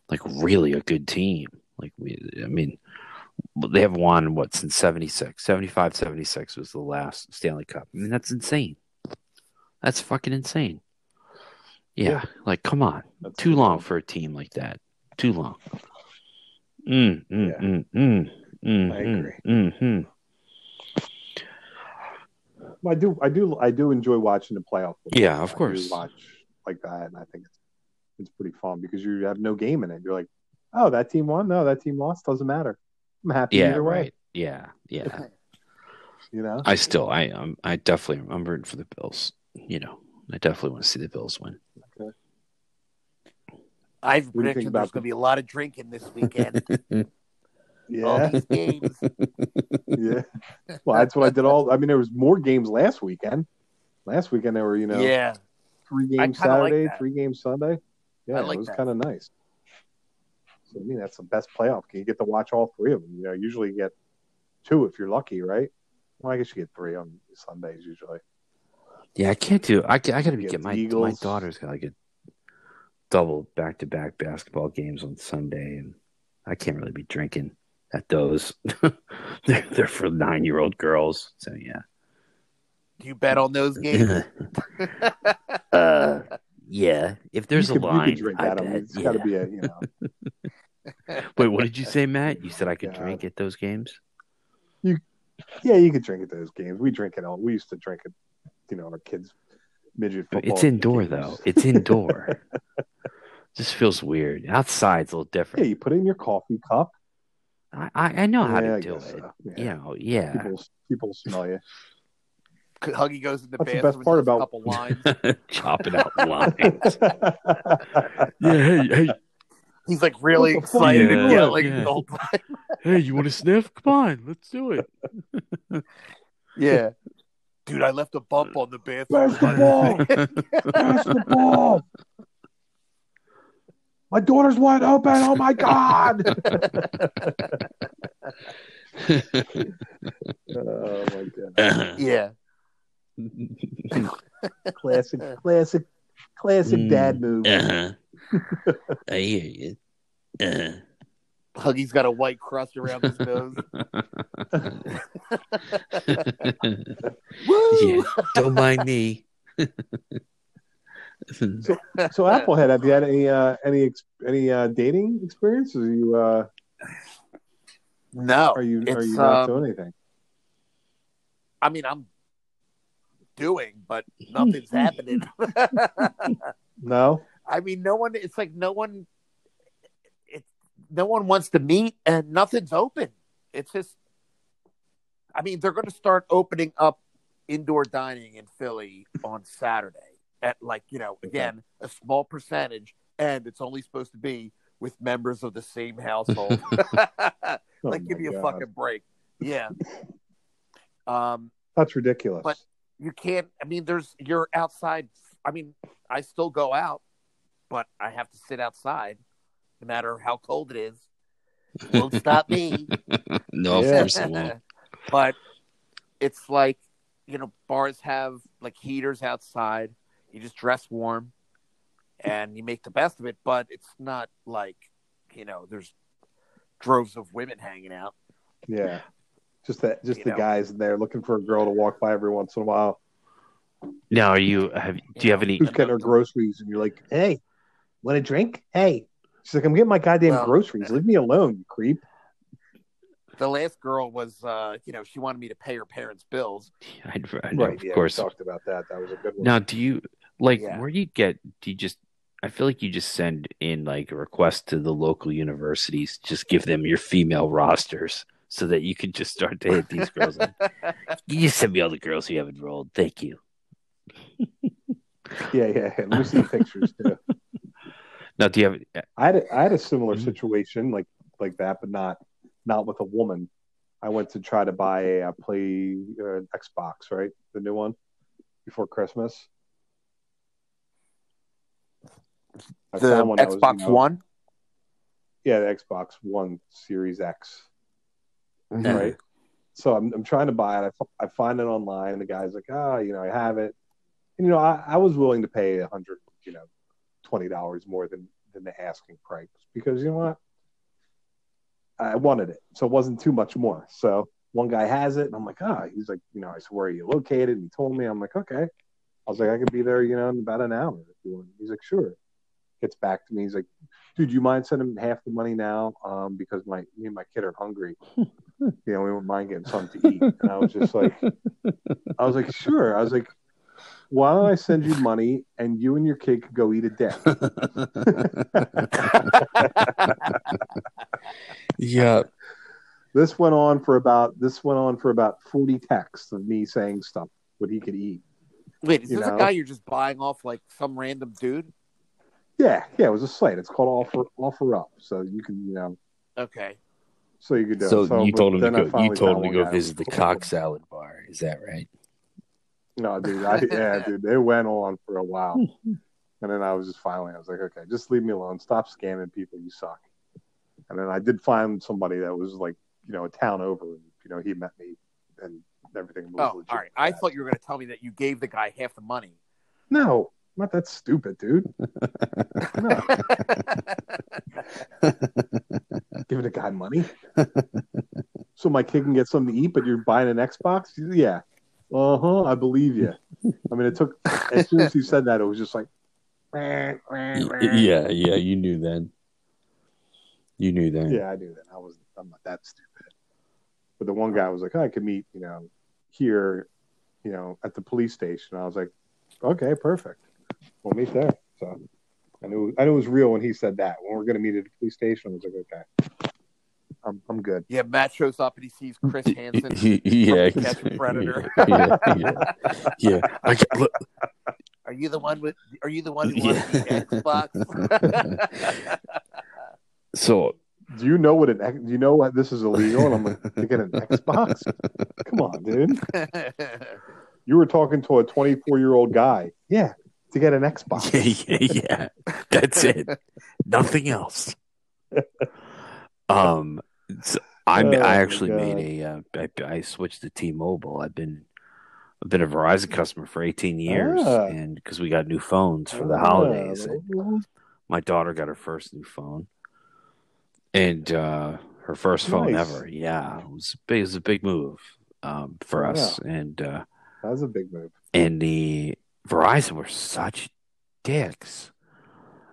like, really a good team. Like, we, I mean, they have won, what, since seventy-six. seventy-five seventy-six was the last Stanley Cup. I mean, that's insane. That's fucking insane. Yeah, yeah. Like, come on. That's Too long for a team like that. Too long. Mm, mm, yeah. mm, mm, mm. I agree. Mm, mm. I do, I do, I do enjoy watching the playoffs. Yeah, of course. I do watch like that, and I think it's it's pretty fun because you have no game in it. You're like, oh, that team won. No, that team lost. Doesn't matter. I'm happy yeah, either way. Right. Yeah, yeah. You know, I still, I, um, I definitely, I'm rooting for the Bills. You know, I definitely want to see the Bills win. Okay. I've predicted there's going to be a lot of drinking this weekend. Yeah. All these games. Yeah. Well, that's what I did all. I mean, there was more games last weekend. Last weekend, there were, you know, yeah. three games Saturday, like three games Sunday. Yeah, like it was kind of nice. So, I mean, that's the best playoff. You get to watch all three of them. You know, usually you get two if you're lucky, right? Well, I guess you get three on Sundays usually. Yeah, I can't do I, I got to get my, my daughter's got to get double back-to-back basketball games on Sunday, and I can't really be drinking at those. they're, they're for nine-year-old girls. So, yeah. Do you bet on those games? uh, yeah. If there's you a could, line, you drink I bet. It's yeah. got to be a, you know. Wait, what did you say, Matt? You said I could yeah. drink at those games? You, Yeah, you could drink at those games. We drink it all. We used to drink it, you know, our kids' midget football. It's indoor, games. though. It's indoor. Just feels weird. Outside's a little different. Yeah, you put it in your coffee cup. I, I know how yeah, to do it. So. Yeah. You know, yeah. People, people smell you. Huggy goes in the That's bathroom. The best part about a couple lines, chopping out lines. yeah, hey, hey. He's like really oh, excited yeah, and yelling yeah. the whole time. Hey, you want to sniff? Come on, let's do it. yeah, dude, I left a bump on the bathroom. Where's the ball? Where's the ball? My daughter's wide open. Oh, my God. oh, my God. Yeah. classic, classic, classic mm, dad move. Uh-huh. I hear you. Uh-huh. Huggy's got a white crust around his nose. Woo! Yeah, don't mind me. So, so Applehead, have you had any uh, any any uh, dating experiences? Are you uh, no? Are you are you not um, doing anything? I mean, I'm doing, but nothing's happening. No, I mean, no one. It's like no one. It no one wants to meet, and nothing's open. It's just. I mean, they're going to start opening up indoor dining in Philly on Saturday. At like, you know, again, a small percentage, and it's only supposed to be with members of the same household. like, oh give me a fucking break. Yeah. Um, That's ridiculous. But you can't, I mean, there's, you're outside. I mean, I still go out, but I have to sit outside no matter how cold it is. It won't stop me. No, of course it won't. But it's like, you know, bars have like heaters outside. You just dress warm, and you make the best of it. But it's not like, you know, there's droves of women hanging out. Yeah, just that, just you the know. guys in there looking for a girl to walk by every once in a while. Now, are you? Have do you have any? Who's getting her groceries? And you're like, hey, want a drink? Hey, she's like, I'm getting my goddamn well, groceries. Leave me alone, you creep. the last girl was, uh, you know, she wanted me to pay her parents' bills. I know, right, of yeah, course. We talked about that. That was a good one. Now, do you, like, yeah. where do you get, do you just, I feel like you just send in, like, a request to the local universities, just give them your female rosters so that you can just start to hit these girls. Like, you just send me all the girls who have enrolled. Thank you. Yeah, yeah. Let me see pictures, too. Now, do you have... I had a, I had a similar mm-hmm. situation like like that, but not... Not with a woman. I went to try to buy a, a play uh, Xbox, right? The new one before Christmas. I the one Xbox was, you know, One? Yeah, the Xbox One Series X. Mm-hmm. Right? So I'm I'm trying to buy it. I, I find it online, and the guy's like, ah, oh, you know, I have it. And, you know, I, I was willing to pay a hundred, you know, twenty dollars more than, than the asking price because, you know what? I wanted it, so it wasn't too much more. So one guy has it, and I'm like, ah, oh. He's like, you know, I said, where are you located? And he told me, I'm like, okay. I was like, I could be there, you know, in about an hour if you want. He's like, sure. Gets back to me. He's like, dude, you mind sending half the money now? Um, because my me and my kid are hungry. You know, we wouldn't mind getting something to eat. And I was just like, I was like, sure. I was like, why don't I send you money and you and your kid could go eat a dick? Yeah. This went on for about this went on for about forty texts of me saying stuff what he could eat. Wait, is you this know? a guy you're just buying off like some random dude? Yeah, yeah, it was a site. It's called Offer Offer Up. So you can, you know. Okay. So you could do so, so you told him to go you told him to go visit the cock salad bar, is that right? No, dude. I, yeah, dude. They went on for a while. And then I was just finally, I was like, okay, just leave me alone. Stop scamming people. You suck. And then I did find somebody that was like, you know, a town over. And, you know, he met me and everything was oh, legit. All right. I thought you were going to tell me that you gave the guy half the money. No, I'm not that stupid, dude. No. Giving a guy money. So my kid can get something to eat, but you're buying an Xbox? Yeah. Uh-huh, I believe you. I mean, it took, as soon as he said that, it was just like... Wah, wah, wah. Yeah, yeah, you knew then. You knew then. Yeah, I knew that. I was, I'm not that stupid. But the one guy was like, oh, I could meet, you know, here, you know, at the police station. I was like, okay, perfect. We'll meet there. So I knew I knew it was real when he said that. When we're going to meet at the police station, I was like, okay. I'm, I'm good. Yeah, Matt shows up and he sees Chris Hansen. He, he, yeah, exactly. Predator. Yeah, yeah, yeah. I, look. Are you the one with? Are you the one who wants yeah. the Xbox? So, do you know what an? Do you know what this is illegal? And I'm like, to get an Xbox? Come on, dude. You were talking to a twenty-four-year-old guy. Yeah, to get an Xbox. Yeah, yeah, yeah. That's it. Nothing else. Um. So I oh, I actually made a uh, I, I switched to T-Mobile. I've been I've been a Verizon customer for eighteen years, ah. and because we got new phones for the ah. holidays, and my daughter got her first new phone, and uh, her first nice. phone ever. Yeah, it was big. It was a big move um, for us, yeah. and uh, that was a big move. And the Verizon were such dicks.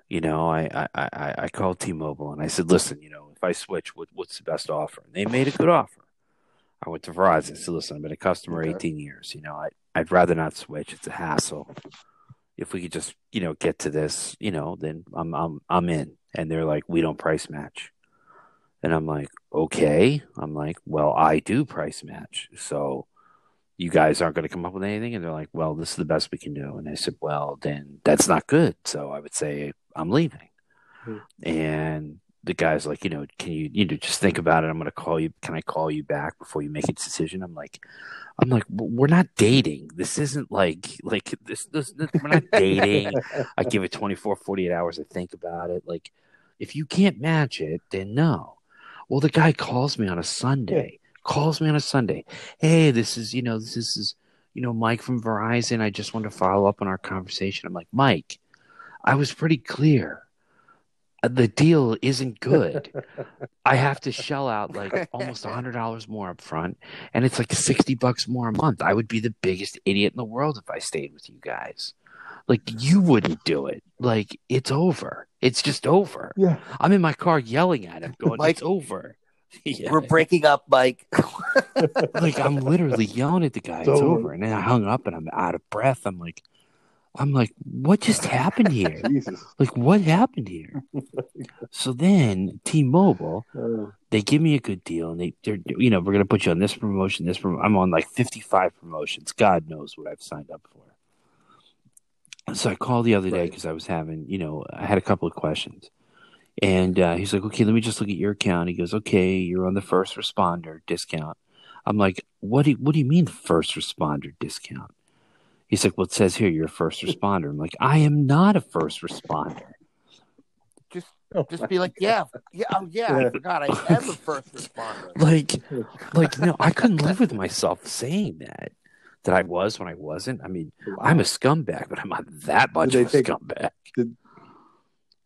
You know, I I I, I called T-Mobile and I said, listen, you know. I switch, what, what's the best offer? And they made a good offer. I went to Verizon and said, listen, I've been a customer okay. eighteen years. You know, I, I'd rather not switch. It's a hassle. If we could just, you know, get to this, you know, then I'm I'm I'm in. And they're like, we don't price match. And I'm like, okay. I'm like, well, I do price match. So you guys aren't going to come up with anything? And they're like, well, this is the best we can do. And I said, well, then that's not good. So I would say I'm leaving. Hmm. And the guy's like, you know, can you, you know, just think about it. I'm going to call you. Can I call you back before you make a decision? I'm like, I'm like, we're not dating. This isn't like, like this, this, this we're not dating. I give it twenty-four, forty-eight hours to think about it. Like, if you can't match it, then no. Well, the guy calls me on a Sunday, calls me on a Sunday. Hey, this is, you know, this is, you know, Mike from Verizon. I just want to follow up on our conversation. I'm like, Mike, I was pretty clear. The deal isn't good. I have to shell out like almost one hundred dollars more up front, and it's like sixty bucks more a month. I would be the biggest idiot in the world if I stayed with you guys. Like, you wouldn't do it. Like, it's over. It's just over. Yeah. I'm in my car yelling at him going, Mike, it's over. Yeah. We're breaking up, Mike. Like, I'm literally yelling at the guy. It's, it's over. over. And then I hung up and I'm out of breath. I'm like, I'm like, what just happened here? Jesus. Like, what happened here? So then T-Mobile, uh, they give me a good deal. And they, they're, you know, we're going to put you on this promotion, this promotion. I'm on like fifty-five promotions. God knows what I've signed up for. So I called the other right. day because I was having, you know, I had a couple of questions. And uh, he's like, okay, let me just look at your account. He goes, okay, you're on the first responder discount. I'm like, what do you, what do you mean first responder discount? He's like, well, it says here you're a first responder. I'm like, I am not a first responder. Just just be like, yeah, yeah, oh yeah, I forgot I am a first responder. Like, like, no, I couldn't live with myself saying that. That I was when I wasn't. I mean, I'm a scumbag, but I'm not that much of a take, scumbag. Did,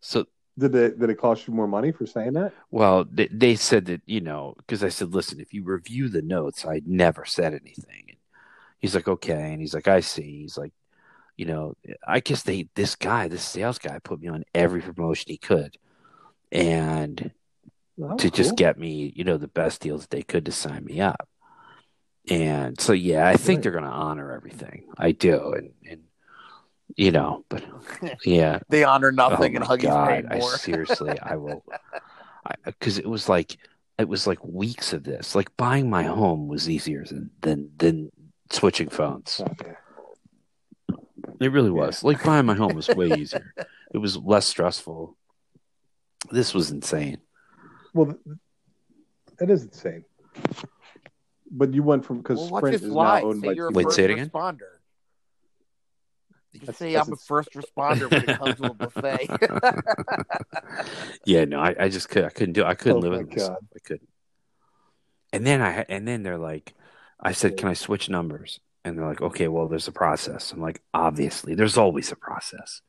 so Did it, did it cost you more money for saying that? Well, they, they said that, you know, because I said, listen, if you review the notes, I never said anything. And he's like, okay. And he's like, I see. He's like, you know, I guess they, this guy, this sales guy put me on every promotion he could. And oh, to cool. just get me, you know, the best deals they could to sign me up. And so, yeah, I think right. they're going to honor everything. I do. And, and, you know, but yeah, they honor nothing, oh and Huggy's God, paid more. I seriously, I will, because it was like it was like weeks of this. Like buying my home was easier than than, than switching phones. Okay. It really was. Yeah. Like buying my home was way easier. It was less stressful. This was insane. Well, that is insane. But you went from because well, Sprint is now owned say by. You're a Wait, say it again. Responder. You that's, say that's I'm a first responder when it comes to a buffet. Yeah, no, I, I just could I couldn't do it. I couldn't oh live in this. I couldn't. And then I and then they're like, I said, yeah. Can I switch numbers? And they're like, okay, well, there's a process. I'm like, obviously, there's always a process.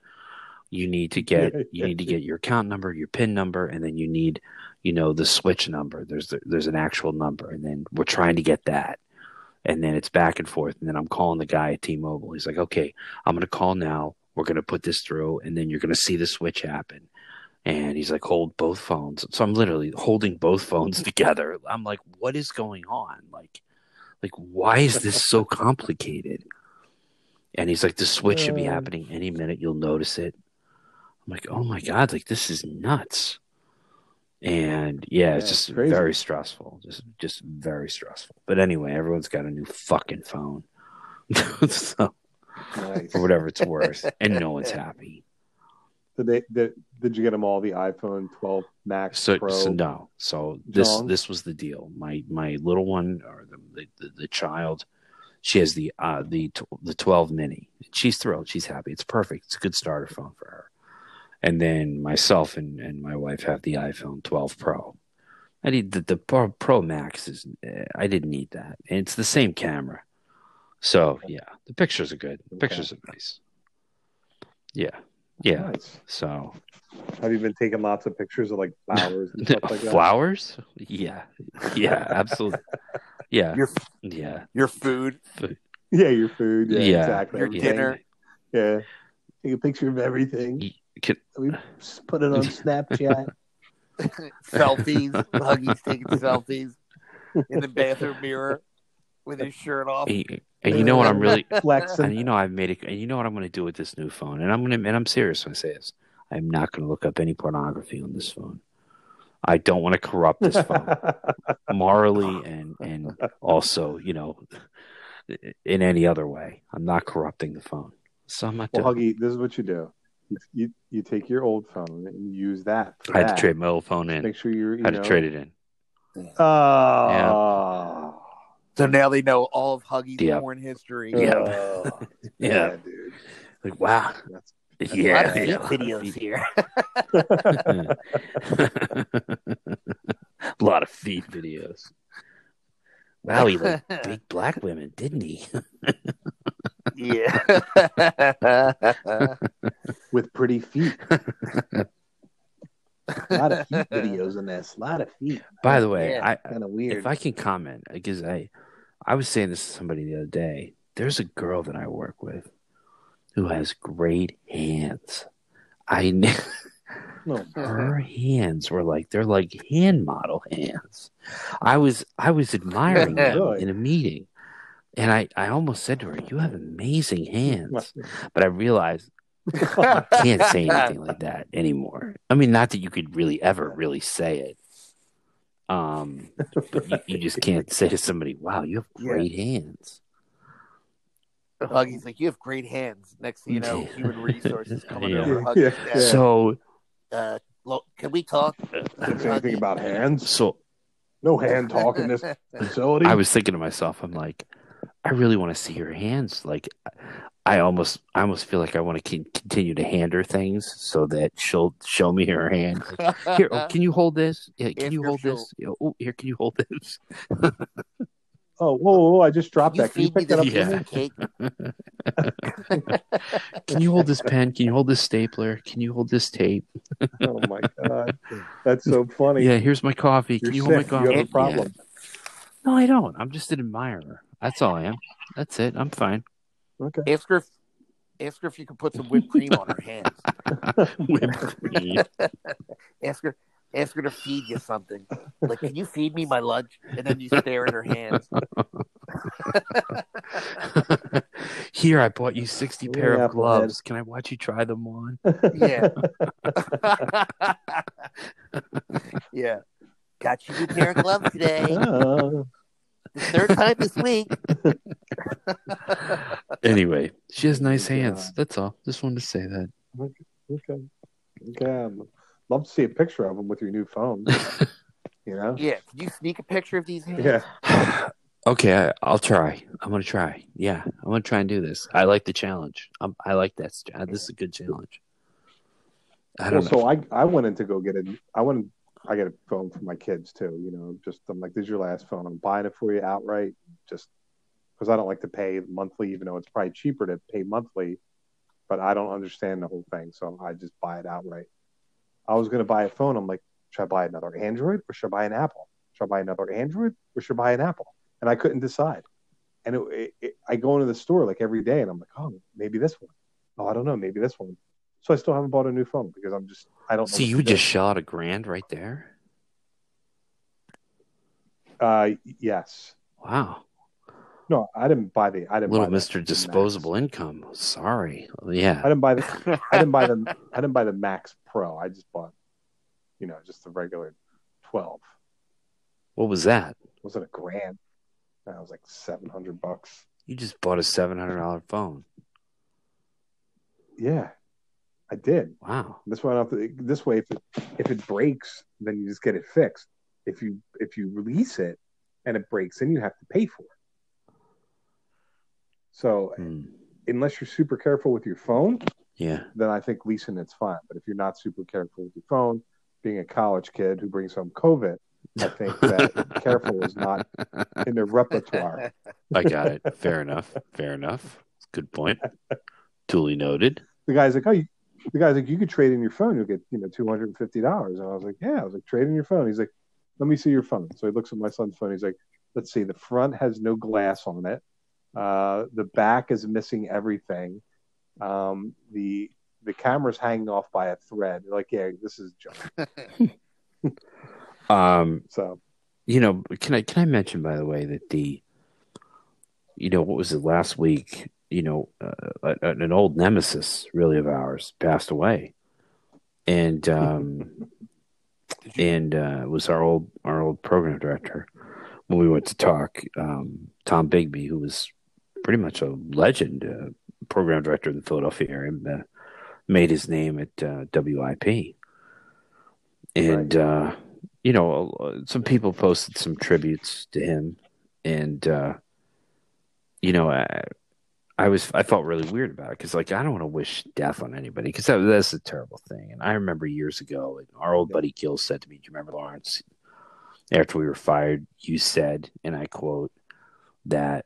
You need to get you need to get your account number, your PIN number, and then you need, you know, the switch number. There's there's an actual number, and then we're trying to get that. And then it's back and forth. And then I'm calling the guy at T-Mobile. He's like, okay, I'm going to call now. We're going to put this through. And then you're going to see the switch happen. And he's like, hold both phones. So I'm literally holding both phones together. I'm like, what is going on? Like, like why is this so complicated? And he's like, the switch should be happening any minute. You'll notice it. I'm like, oh, my God. Like, this is nuts. And yeah, yeah, it's just crazy. Very stressful. Just, just very stressful. But anyway, everyone's got a new fucking phone, so nice. Or whatever it's worth, and no one's happy. Did they? Did, did you get them all the iPhone twelve Max so, Pro? So no. So this John? this was the deal. My my little one, or the the, the child, she has the uh, the the twelve Mini. She's thrilled. She's happy. It's perfect. It's a good starter phone for her. And then myself and, and my wife have the iPhone twelve Pro. I need the, the Pro, Pro Max is I didn't need that. And it's the same camera, so yeah, the pictures are good. The pictures okay. are nice. Yeah, yeah. Nice. So, have you been taking lots of pictures of like flowers? And stuff like that? Flowers? Yeah, yeah, absolutely. Yeah, your yeah, your food. food. Yeah, your food. Yeah, yeah. Exactly. Your everything. Dinner. Yeah, take a picture of everything. Yeah. Can... We just put it on Snapchat. Selfies. Huggy's taking selfies in the bathroom mirror with his shirt off. And, and you know what I'm really flexing. And you know I've made it. And you know what I'm going to do with this new phone. And I'm going to. And I'm serious when I say this. I'm not going to look up any pornography on this phone. I don't want to corrupt this phone morally and and also you know in any other way. I'm not corrupting the phone. So I'm not. Well, doing... Huggy, this is what you do. You you take your old phone and use that. I had that. to trade my old phone in. Make sure you're, you I had know... to trade it in. Oh. Yeah. So now they know all of Huggy's yep. porn history. Yeah. Oh. Yeah. Yeah, dude. Like, wow. That's, that's yeah. Lot of yeah. videos here. A lot of feet videos. Wow, he liked big black women, didn't he? Yeah. With pretty feet. A lot of feet videos in this. A lot of feet. By the way, yeah, I, weird. If I can comment, because I, I was saying this to somebody the other day. There's a girl that I work with who has great hands. I No. Her hands were like, they're like hand model hands. I was I was admiring them in a meeting. And I, I almost said to her, you have amazing hands. But I realized I can't say anything like that anymore. I mean, not that you could really ever really say it. Um, but you, you just can't say to somebody, wow, you have great yeah. hands. Huggy's like, you have great hands. Next thing you know, human resources coming yeah. over. Yeah. Yeah. So, uh, look, can we talk? Anything about hands? So, no hand talk in this facility. I was thinking to myself, I'm like, I really want to see your hands. Like, I almost, I almost feel like I want to continue to hand her things so that she'll show me her hand. Like, here, oh, can you hold this? Yeah, can you hold this? Yeah, oh, here, can you hold this? Oh, whoa, whoa, whoa, I just dropped that. Can you pick that up? Yeah. Cake? Can you hold this pen? Can you hold this stapler? Can you hold this tape? Oh, my God. That's so funny. Yeah, here's my coffee. You're Can you sick. hold my coffee? You have a problem. Yeah. No, I don't. I'm just an admirer. That's all I am. That's it. I'm fine. Okay. Ask her if, ask her if you can put some whipped cream on her hands. Whipped cream. Ask her. Ask her to feed you something. Like, can you feed me my lunch? And then you stare at her hands. Here, I bought you sixty yeah, pair of gloves. Man. Can I watch you try them on? Yeah. Yeah. Got you a pair of gloves today. Oh. The third time this week. Anyway, she has nice hands. Yeah. That's all. Just wanted to say that. Okay. Okay. Okay. Love to see a picture of them with your new phone. You know? Yeah. Can you sneak a picture of these hands? Yeah. Okay, I, I'll try. I'm gonna try. Yeah, I'm gonna try and do this. I like the challenge. I'm, I like that. This yeah. is a good challenge. I don't well, know. So I, I went in to go get a. I went. In, I got a phone for my kids too. You know, just I'm like, this is your last phone. I'm buying it for you outright, just because I don't like to pay monthly, even though it's probably cheaper to pay monthly. But I don't understand the whole thing, so I just buy it outright. I was going to buy a phone. I'm like, should I buy another Android or should I buy an Apple? Should I buy another Android or should I buy an Apple? And I couldn't decide. And it, it, it, I go into the store like every day and I'm like, oh, maybe this one. Oh, I don't know. Maybe this one. So I still haven't bought a new phone because I'm just, I don't know. So you just shot a grand right there? Uh, yes. Wow. No, I didn't buy the. I didn't. Little buy Mister Disposable Max. Income. Sorry, yeah. I didn't buy the. I didn't buy the. I didn't buy the Max Pro. I just bought, you know, just the regular twelve. What was that? Was it a grand? That was like seven hundred bucks. You just bought a seven hundred dollar phone. Yeah, I did. Wow. This one, this way, if it, if it breaks, then you just get it fixed. If you if you release it and it breaks, then you have to pay for it. So, mm. unless you're super careful with your phone, yeah, then I think leasing it's fine. But if you're not super careful with your phone, being a college kid who brings home COVID, I think that careful is not in their repertoire. I got it. Fair enough. Fair enough. Good point. Duly noted. The guy's like, oh, you, the guy's like, you could trade in your phone. You'll get, you know, two hundred fifty dollars. And I was like, yeah. I was like, trade in your phone. He's like, let me see your phone. So he looks at my son's phone. He's like, let's see. The front has no glass on it. Uh, the back is missing everything. Um, the the camera's hanging off by a thread. Like, yeah, this is junk. um, so, you know, can I can I mention by the way that the, you know, what was it last week? You know, uh, an old nemesis really of ours passed away, and um, and uh, it was our old our old program director when we went to talk. Um, Tom Bigby, who was pretty much a legend, uh, program director in the Philadelphia area, and, uh, made his name at uh, W I P. And, right. uh, you know, some people posted some tributes to him. And, uh, you know, I, I was I felt really weird about it because, like, I don't want to wish death on anybody because that, that's a terrible thing. And I remember years ago, our old buddy Gil said to me, do you remember, Lawrence, after we were fired, you said, and I quote, that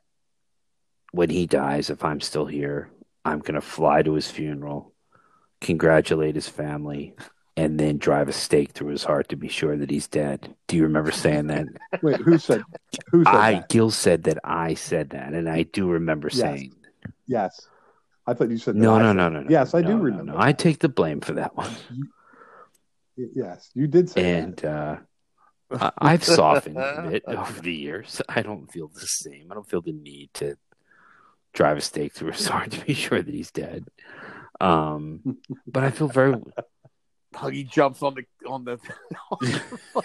when he dies, if I'm still here, I'm going to fly to his funeral, congratulate his family, and then drive a stake through his heart to be sure that he's dead. Do you remember saying that? Wait, who said, who said I, that? Gil said that I said that, and I do remember yes. saying that. Yes. I thought you said that. No, no, no, no, no. Yes, I no, do remember. No, no. I take the blame for that one. Yes, you did say and, that. And uh, I've softened a bit over the years. I don't feel the same. I don't feel the need to drive a stake through his heart to be sure that he's dead. Um, but I feel very... Huggy jumps on the on the, on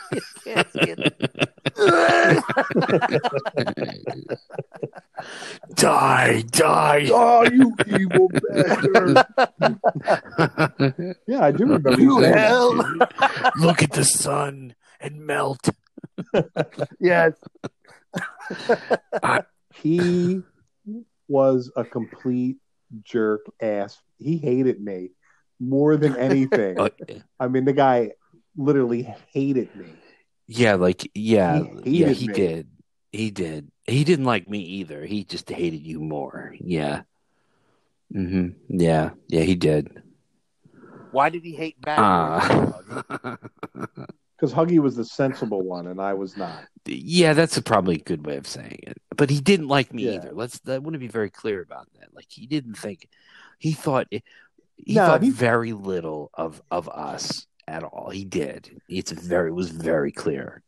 the casket. die, die! Oh, you evil bastard! Yeah, I do remember. You hell! Look at the sun and melt. Yes, I, he was a complete jerk ass. He hated me. More than anything. Uh, I mean, the guy literally hated me. Yeah, like, yeah. He, yeah, he me. did. He did. He didn't like me either. He just hated you more. Yeah. Mm-hmm. Yeah. Yeah, he did. Why did he hate back? Uh, because Huggy was the sensible one, and I was not. Yeah, that's a probably a good way of saying it. But he didn't like me yeah. either. Let's. I want to be very clear about that. Like, he didn't think... He thought... It, He no, thought he... very little of, of us at all. He did. It's very it was very clear.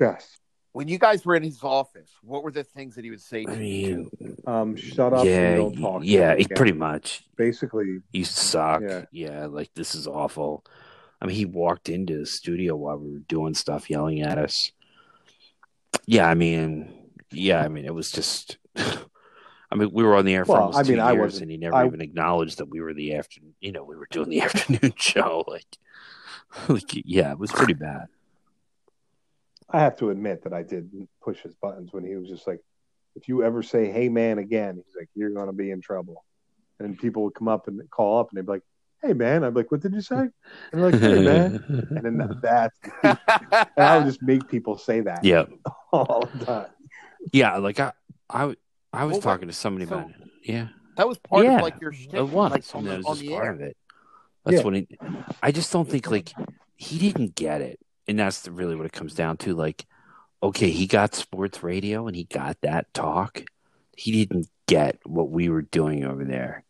Yes. When you guys were in his office, what were the things that he would say to I mean, you? Um, shut up yeah, and don't talk. Yeah, he, pretty much. Basically. You suck. Yeah. yeah, like this is awful. I mean, he walked into the studio while we were doing stuff, yelling at us. Yeah, I mean, yeah, I mean, it was just... I mean, we were on the air for well, almost I mean, two I years, and he never I, even acknowledged that we were the after. You know, we were doing the afternoon show. Like, like, yeah, it was pretty bad. I have to admit that I did push his buttons when he was just like, "If you ever say 'Hey, man,' again," he's like, "You're going to be in trouble." And people would come up and call up, and they'd be like, "Hey, man," I'm like, "What did you say?" And they're like, "Hey, man," and then that, that and I would just make people say that. Yeah, all the time. Yeah, like I, I. I was well, talking to somebody so about it. Yeah. That was part yeah, of like your shtick. It was. Like, on that was on just the part air. Of it. That's yeah. what it, I just don't think like he didn't get it. And that's the, really what it comes down to. Like, okay, he got sports radio and he got that talk. He didn't get what we were doing over there.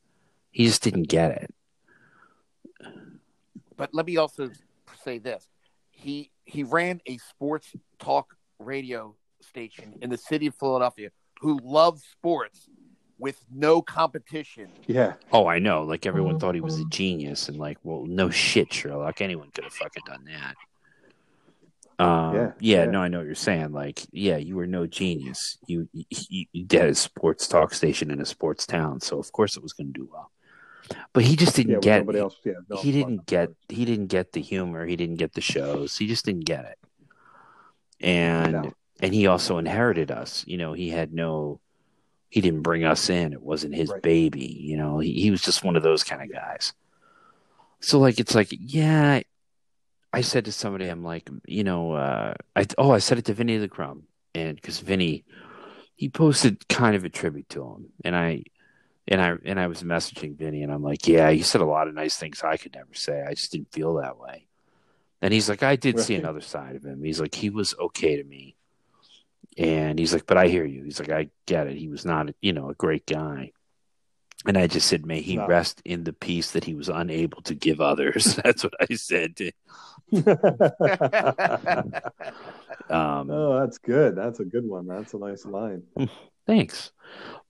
He just didn't get it. But let me also say this. He he ran a sports talk radio station in the city of Philadelphia. Who loves sports with no competition. Yeah. Oh, I know. Like, everyone thought he was a genius. And, like, well, no shit, Sherlock. Anyone could have fucking done that. Um, yeah, yeah, yeah. No, I know what you're saying. Like, yeah, you were no genius. You, you, you did a sports talk station in a sports town. So, of course, it was going to do well. But he just didn't yeah, get it. Else, yeah, no, he, didn't get, he didn't get the humor. He didn't get the shows. He just didn't get it. And... No. And he also inherited us. You know, he had no, he didn't bring us in. It wasn't his right. baby. You know, he, he was just one of those kind of guys. So, like, it's like, yeah, I said to somebody, I'm like, you know, uh, I oh, I said it to Vinny the Crumb. And because Vinny, he posted kind of a tribute to him. And I, and I, and I was messaging Vinny and I'm like, yeah, you said a lot of nice things I could never say. I just didn't feel that way. And he's like, I did right. see another side of him. He's like, he was okay to me. And he's like, but I hear you. He's like, I get it. He was not, you know, a great guy. And I just said, may he no. rest in the peace that he was unable to give others. That's what I said. To um, oh, that's good. That's a good one. That's a nice line. Thanks.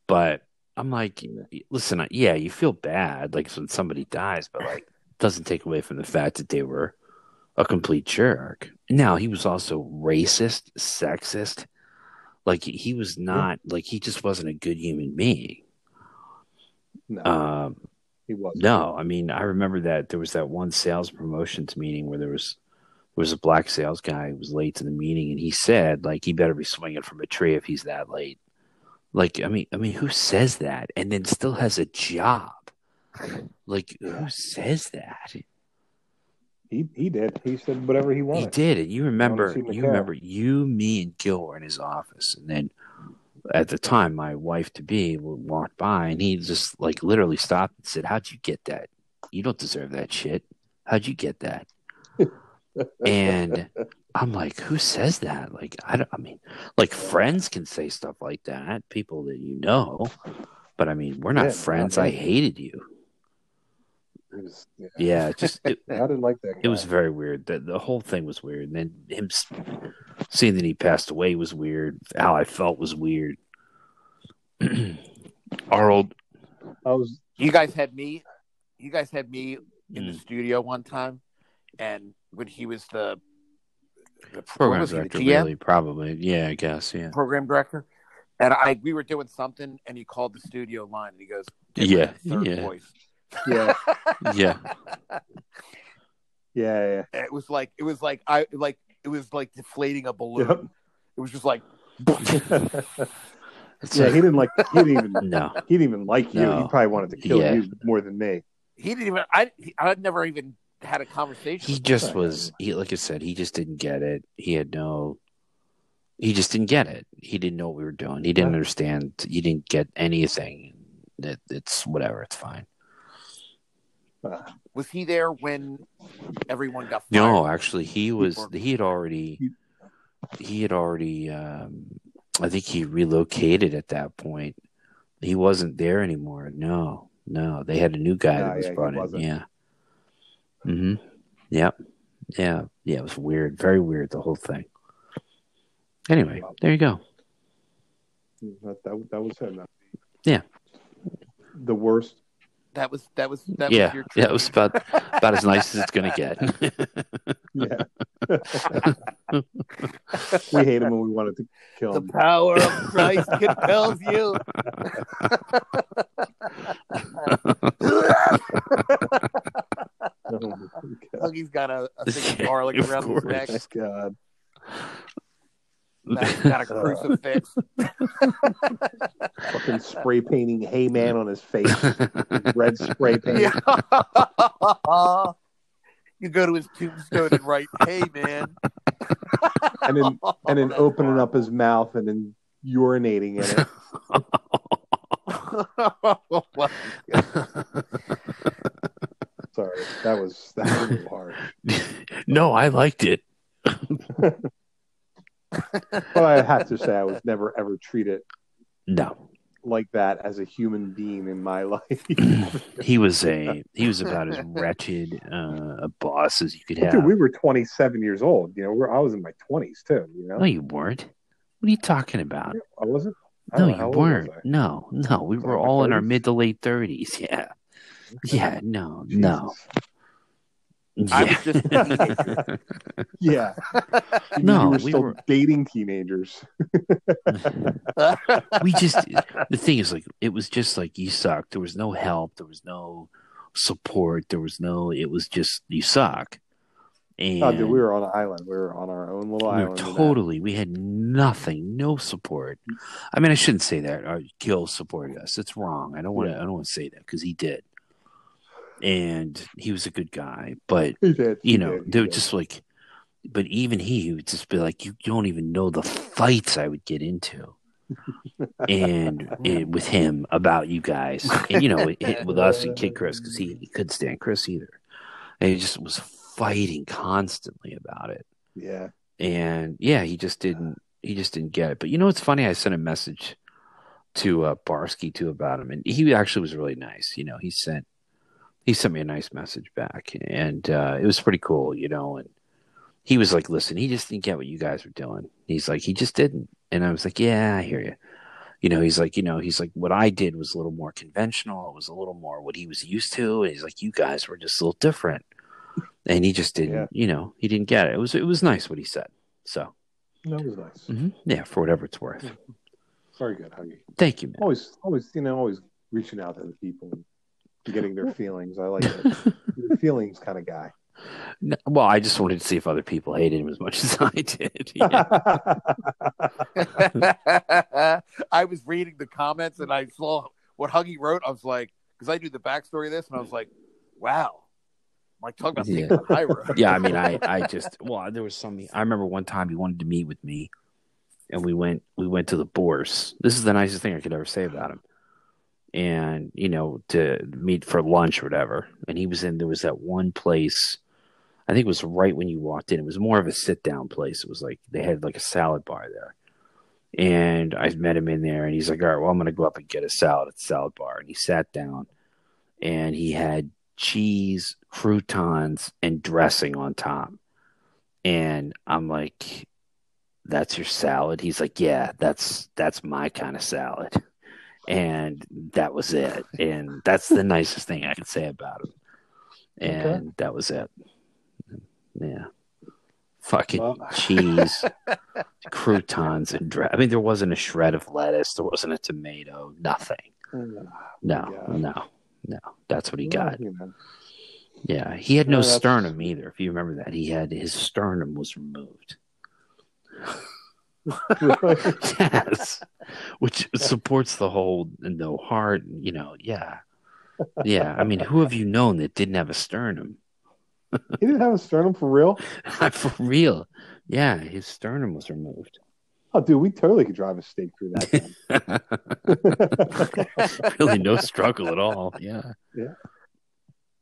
But I'm like, listen, yeah, you feel bad like when somebody dies, but like it doesn't take away from the fact that they were a complete jerk. Now, he was also racist, sexist. Like, he was not, like, he just wasn't a good human being. No, um, he wasn't. No, I mean, I remember that there was that one sales promotions meeting where there was there was a black sales guy who was late to the meeting, and he said, like, he better be swinging from a tree if he's that late. Like, I mean, I mean, who says that and then still has a job? Like, who says that? He he did. He said whatever he wanted. He did. And you remember, you remember, you, me, and Gil were in his office. And then at the time, my wife-to-be walked by, and he just, like, literally stopped and said, how'd you get that? You don't deserve that shit. How'd you get that? And I'm like, who says that? Like, I don't, I mean, like, friends can say stuff like that, people that you know. But, I mean, we're not yeah, friends. Not I hated you. It was, yeah. yeah, it just it, I didn't like that guy. It was very weird. The, the whole thing was weird. And then him seeing that he passed away was weird. How I felt was weird. Our old, I was. You guys had me. You guys had me in mm. the studio one time, and when he was the, the program was director, he, the really, probably, yeah, I guess, yeah, program director. And I, we were doing something, and he called the studio line, and he goes, "Yeah, third yeah. voice." Yeah. yeah. Yeah. Yeah. It was like it was like I like it was like deflating a balloon. Yep. It was just like Yeah, he didn't like he didn't even no. he didn't even like you. No. He probably wanted to kill yeah. you more than me. He didn't even I I'd never even had a conversation. He with just was he like I said, he just didn't get it. He had no he just didn't get it. He didn't know what we were doing. He didn't yeah. understand. He didn't get anything. It, it's whatever, it's fine. Uh, was he there when everyone got fired? No, actually, he was. He had already. He had already. Um, I think he relocated at that point. He wasn't there anymore. No, no, they had a new guy no, that was yeah, brought in. Wasn't. Yeah. Hmm. Yep. Yeah. Yeah. It was weird. Very weird. The whole thing. Anyway, there you go. That that, that was him. Yeah. The worst. That was that was that yeah, was your trip. Yeah, it was about about as nice as it's gonna get. yeah. We hate him when we wanted to kill him. The power of Christ compels you. Huggy's got a, a thing of garlic of around course. His neck. God. That's got a crucifix. Fucking spray painting Hey Man on his face. Red spray paint. Yeah. You go to his tombstone and write Hey Man. And then and then oh, opening wild. Up his mouth and then urinating in it. Sorry, that was that was hard. No, I liked it. But I have to say, I was never ever treated no like that as a human being in my life. he was a he was about as wretched uh, a boss as you could have. Dude, we were twenty-seven years old. You know, we're, I was in my twenties too. You know, no, you weren't. What are you talking about? I wasn't. I no, you weren't. No, no, we were all in our mid to late thirties. Yeah, yeah. No, Jesus. no. Yeah. I just yeah. No, we were still we were... dating teenagers. we just the thing is like it was just like you suck. There was no help, there was no support, there was no it was just you suck. And oh, dude, we were on an island. We were on our own little we island. Totally. We had nothing, no support. I mean, I shouldn't say that. Gil supported us. It's wrong. I don't want to yeah. I don't want to say that because he did. And he was a good guy, but he did, he you know, did, they were did. Just like, but even he, he would just be like, you don't even know the fights I would get into, and, and with him about you guys, and you know, it, it, with us and Kid Chris, because he, he couldn't stand Chris either, and he just was fighting constantly about it. Yeah, and yeah, he just didn't, he just didn't get it. But you know, it's funny. I sent a message to uh, Barsky too about him, and he actually was really nice. You know, he sent. He sent me a nice message back, and uh, it was pretty cool, you know. And he was like, listen, he just didn't get what you guys were doing. He's like, he just didn't. And I was like, yeah, I hear you. You know, he's like, you know, he's like, what I did was a little more conventional. It was a little more what he was used to. And he's like, you guys were just a little different. And he just didn't, yeah. you know, he didn't get it. It was it was nice what he said. So that was nice. Mm-hmm. Yeah, for whatever it's worth. Very good, Huggy. Thank you, man. Always, always, you know, always reaching out to the people. Getting their feelings. I like it. Your feelings kind of guy. No, well, I just wanted to see if other people hated him as much as I did. Yeah. I was reading the comments and I saw what Huggy wrote. I was like, because I knew the backstory of this, and I was like, wow. My tongue was taking the high road. Yeah, I mean, I, I just, well, there was some, I remember one time he wanted to meet with me, and we went, we went to the Bourse. This is the nicest thing I could ever say about him. And you know, to meet for lunch or whatever, and he was in there was that one place, I think it was right when you walked in. It was more of a sit down place. It was like they had like a salad bar there, and I met him in there, and he's like, all right, well, I'm gonna go up and get a salad at the salad bar. And he sat down, and he had cheese, croutons, and dressing on top. And I'm like, that's your salad? He's like, yeah, that's that's my kind of salad. And that was it. And that's the nicest thing I could say about him. And okay. that was it. Yeah. Fucking well. Cheese, croutons, and dre- I mean, there wasn't a shred of lettuce. There wasn't a tomato. Nothing. No, no, no, no. That's what he got. Yeah, he had no, no sternum either. If you remember that, he had his sternum was removed. Yes, which supports the whole no heart. You know, yeah, yeah. I mean, who have you known that didn't have a sternum? He didn't have a sternum for real? For real. Yeah, his sternum was removed. Oh, dude, we totally could drive a stake through that. Really no struggle at all. Yeah. Yeah.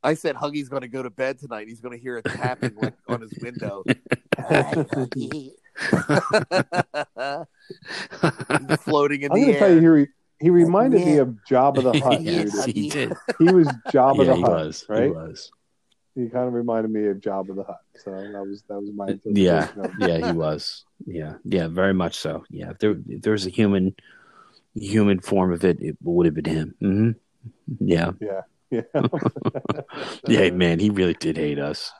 I said Huggy's going to go to bed tonight. He's going to hear a tapping on his window. Floating in I'm the gonna air. Tell you, he, re- he reminded yeah. me of Jabba the Hutt. Yes, dude. He did. He was Jabba yeah, the Hutt, was, right? He was. He kind of reminded me of Jabba the Hutt, so that was that was my interpretation of him. Yeah, he was. Yeah, yeah, very much so. Yeah, if there if there was a human human form of it, it would have been him. Mm-hmm. Yeah, yeah, yeah. Yeah, man, he really did hate us.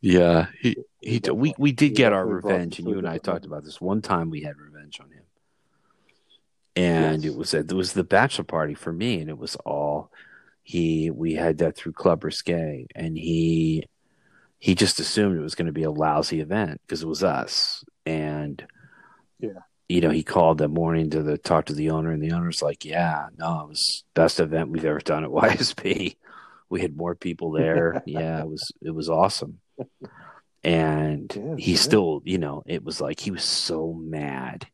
Yeah, he he. We we did get our revenge, and you and I talked about this one time. We had revenge on him, and yes. it was it was the bachelor party for me, and it was all. He, we had that through Club Risque, and he, he just assumed it was going to be a lousy event because it was us. And, yeah, you know, he called that morning to the, talk to the owner, and the owner's like, yeah, no, it was best event we've ever done at Y S P. We had more people there. Yeah. It was, it was awesome. And yeah, he yeah. still, you know, it was like, he was so mad.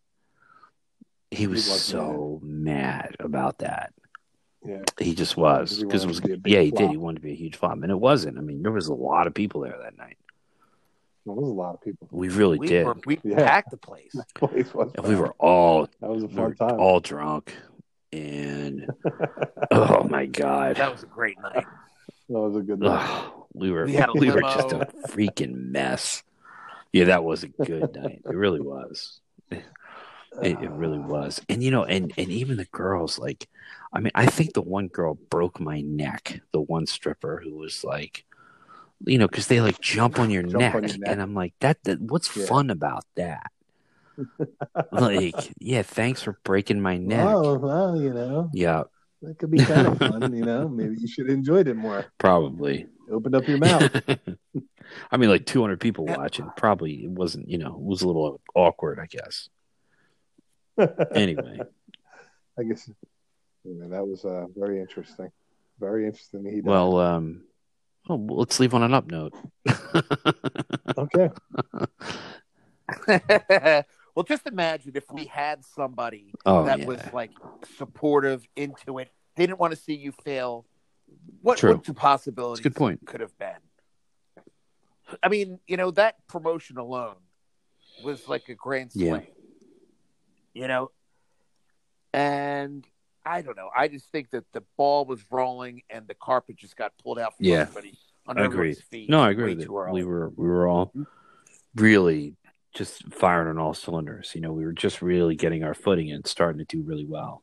He was he so mad. mad about that. Yeah. He just was because it was be yeah he flop. did he wanted to be a huge flop, and it wasn't. I mean, there was a lot of people there that night. Well, there was a lot of people. We really we did. Were, we yeah. packed the place. The place was and we were all that was a fun we time. All drunk, and oh my god, that was a great night. That was a good night. we were we, had a we were just a freaking mess. Yeah, that was a good night. It really was. It, it really was. And, you know, and, and even the girls, like, I mean, I think the one girl broke my neck, the one stripper who was like, you know, because they like jump on your, jump neck, on your neck. And I'm like, that, that what's yeah. fun about that? Like, yeah, thanks for breaking my neck. Oh, well, you know. Yeah. That could be kind of fun, you know. Maybe you should have enjoyed it more. Probably. Opened up your mouth. I mean, like two hundred people watching. Probably it wasn't, you know, it was a little awkward, I guess. Anyway, I guess anyway, that was uh, very interesting. Very interesting. He well, um, well, let's leave on an up note. Okay. Well, just imagine if we had somebody oh, that yeah. was like supportive, into it. They didn't want to see you fail. What True. What the possibilities That's a good point. Could have been? I mean, you know, that promotion alone was like a grand slam. Yeah. You know, and I don't know. I just think that the ball was rolling and the carpet just got pulled out from yeah, everybody on everyone's feet. No, I agree. That we were we were all really just firing on all cylinders. You know, we were just really getting our footing and starting to do really well,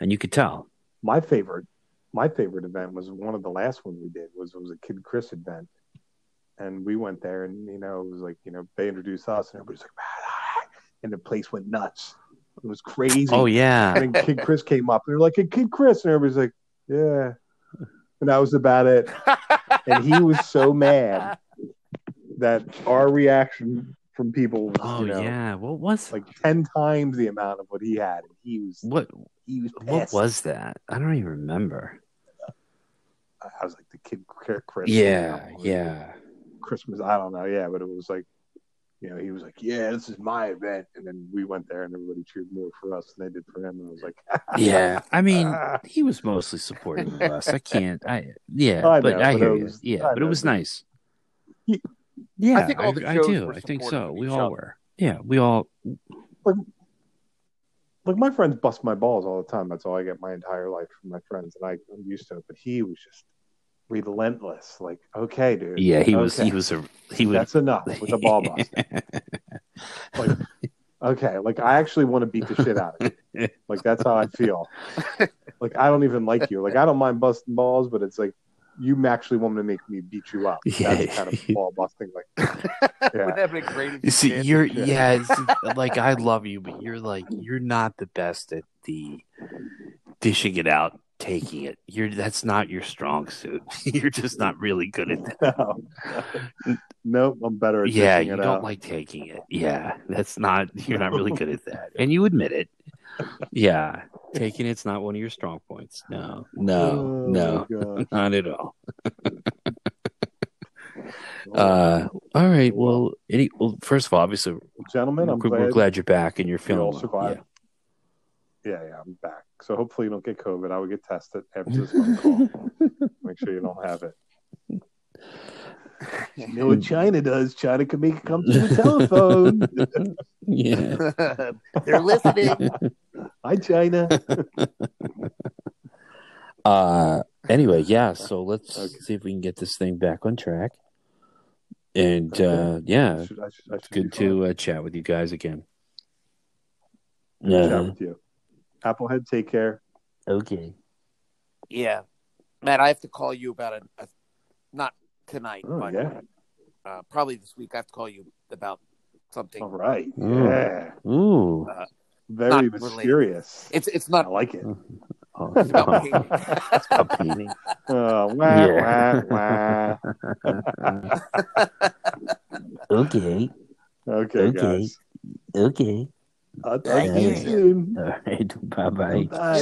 and you could tell. My favorite, my favorite event was one of the last ones we did. Was was a Kid Chris event, and we went there, and you know, it was like you know they introduced us, and everybody's like, and the place went nuts. It was crazy. Oh, yeah. And then Kid Chris came up. And they're like, hey, Kid Chris. And everybody's like, yeah. And that was about it. And he was so mad that our reaction from people was, oh, you know, yeah. What was like that? ten times the amount of what he had. He was what he was pissed. What was that? I don't even remember. I was like, the Kid Chris. Yeah, you know, yeah. Christmas, I don't know. Yeah, but it was like, you know, he was like, yeah, this is my event. And then we went there and everybody cheered more for us than they did for him. And I was like, yeah, I mean, he was mostly supportive of us. I can't, I, yeah, I know, but I but hear you. Was, yeah, I but know, it was but nice. He, yeah, I think all the I, I do. I think so. We all were. Yeah, we all. Like, Like, my friends bust my balls all the time. That's all I get my entire life from my friends, and I, I'm used to it. But he was just relentless. Like, okay, dude. Yeah, he okay. was. He was a. He was. That's enough with a ball bust. Like, okay, like I actually want to beat the shit out of you. Like, that's how I feel. Like, I don't even like you. Like, I don't mind busting balls, but it's like you actually want me to make me beat you up. Yeah, that's kind of ball busting. Like, yeah. Wouldn't that be great? You see, you're yeah, it's, like I love you, but you're like you're not the best at the dishing it out, taking it. You're that's not your strong suit. You're just not really good at that. No. Nope, I'm better at yeah, dishing it out. Yeah, you don't like taking it. Yeah, that's not. You're not really good at that, and you admit it. Yeah, taking it's not one of your strong points. No, no, oh, no, not at all. uh, all right. Well, any. Well, first of all, obviously, gentlemen, I'm we're, glad, we're glad you're back and you're feeling. You all survived. Yeah. yeah, yeah, I'm back. So hopefully you don't get COVID. I would get tested after this phone call. Make sure you don't have it. You know what China does? China can make it come to the telephone. Yeah. They're listening. Hi, China. uh, anyway, yeah, so let's okay. see if we can get this thing back on track. And, okay. uh, yeah, I should, I should, I should good to uh, chat with you guys again. Yeah. Chat with you. Applehead, take care. Okay. Yeah. Matt, I have to call you about a, a not – tonight, oh, but yeah. uh, probably this week I have to call you about something. All right, yeah, ooh, uh, very mysterious. Related. It's it's not. I like it. Oh, it's about painting. It's about painting. Oh, wah, yeah. wah, wah. okay. Okay. Okay. Guys. Okay. I'll talk to you soon. All right. Bye-bye. Bye.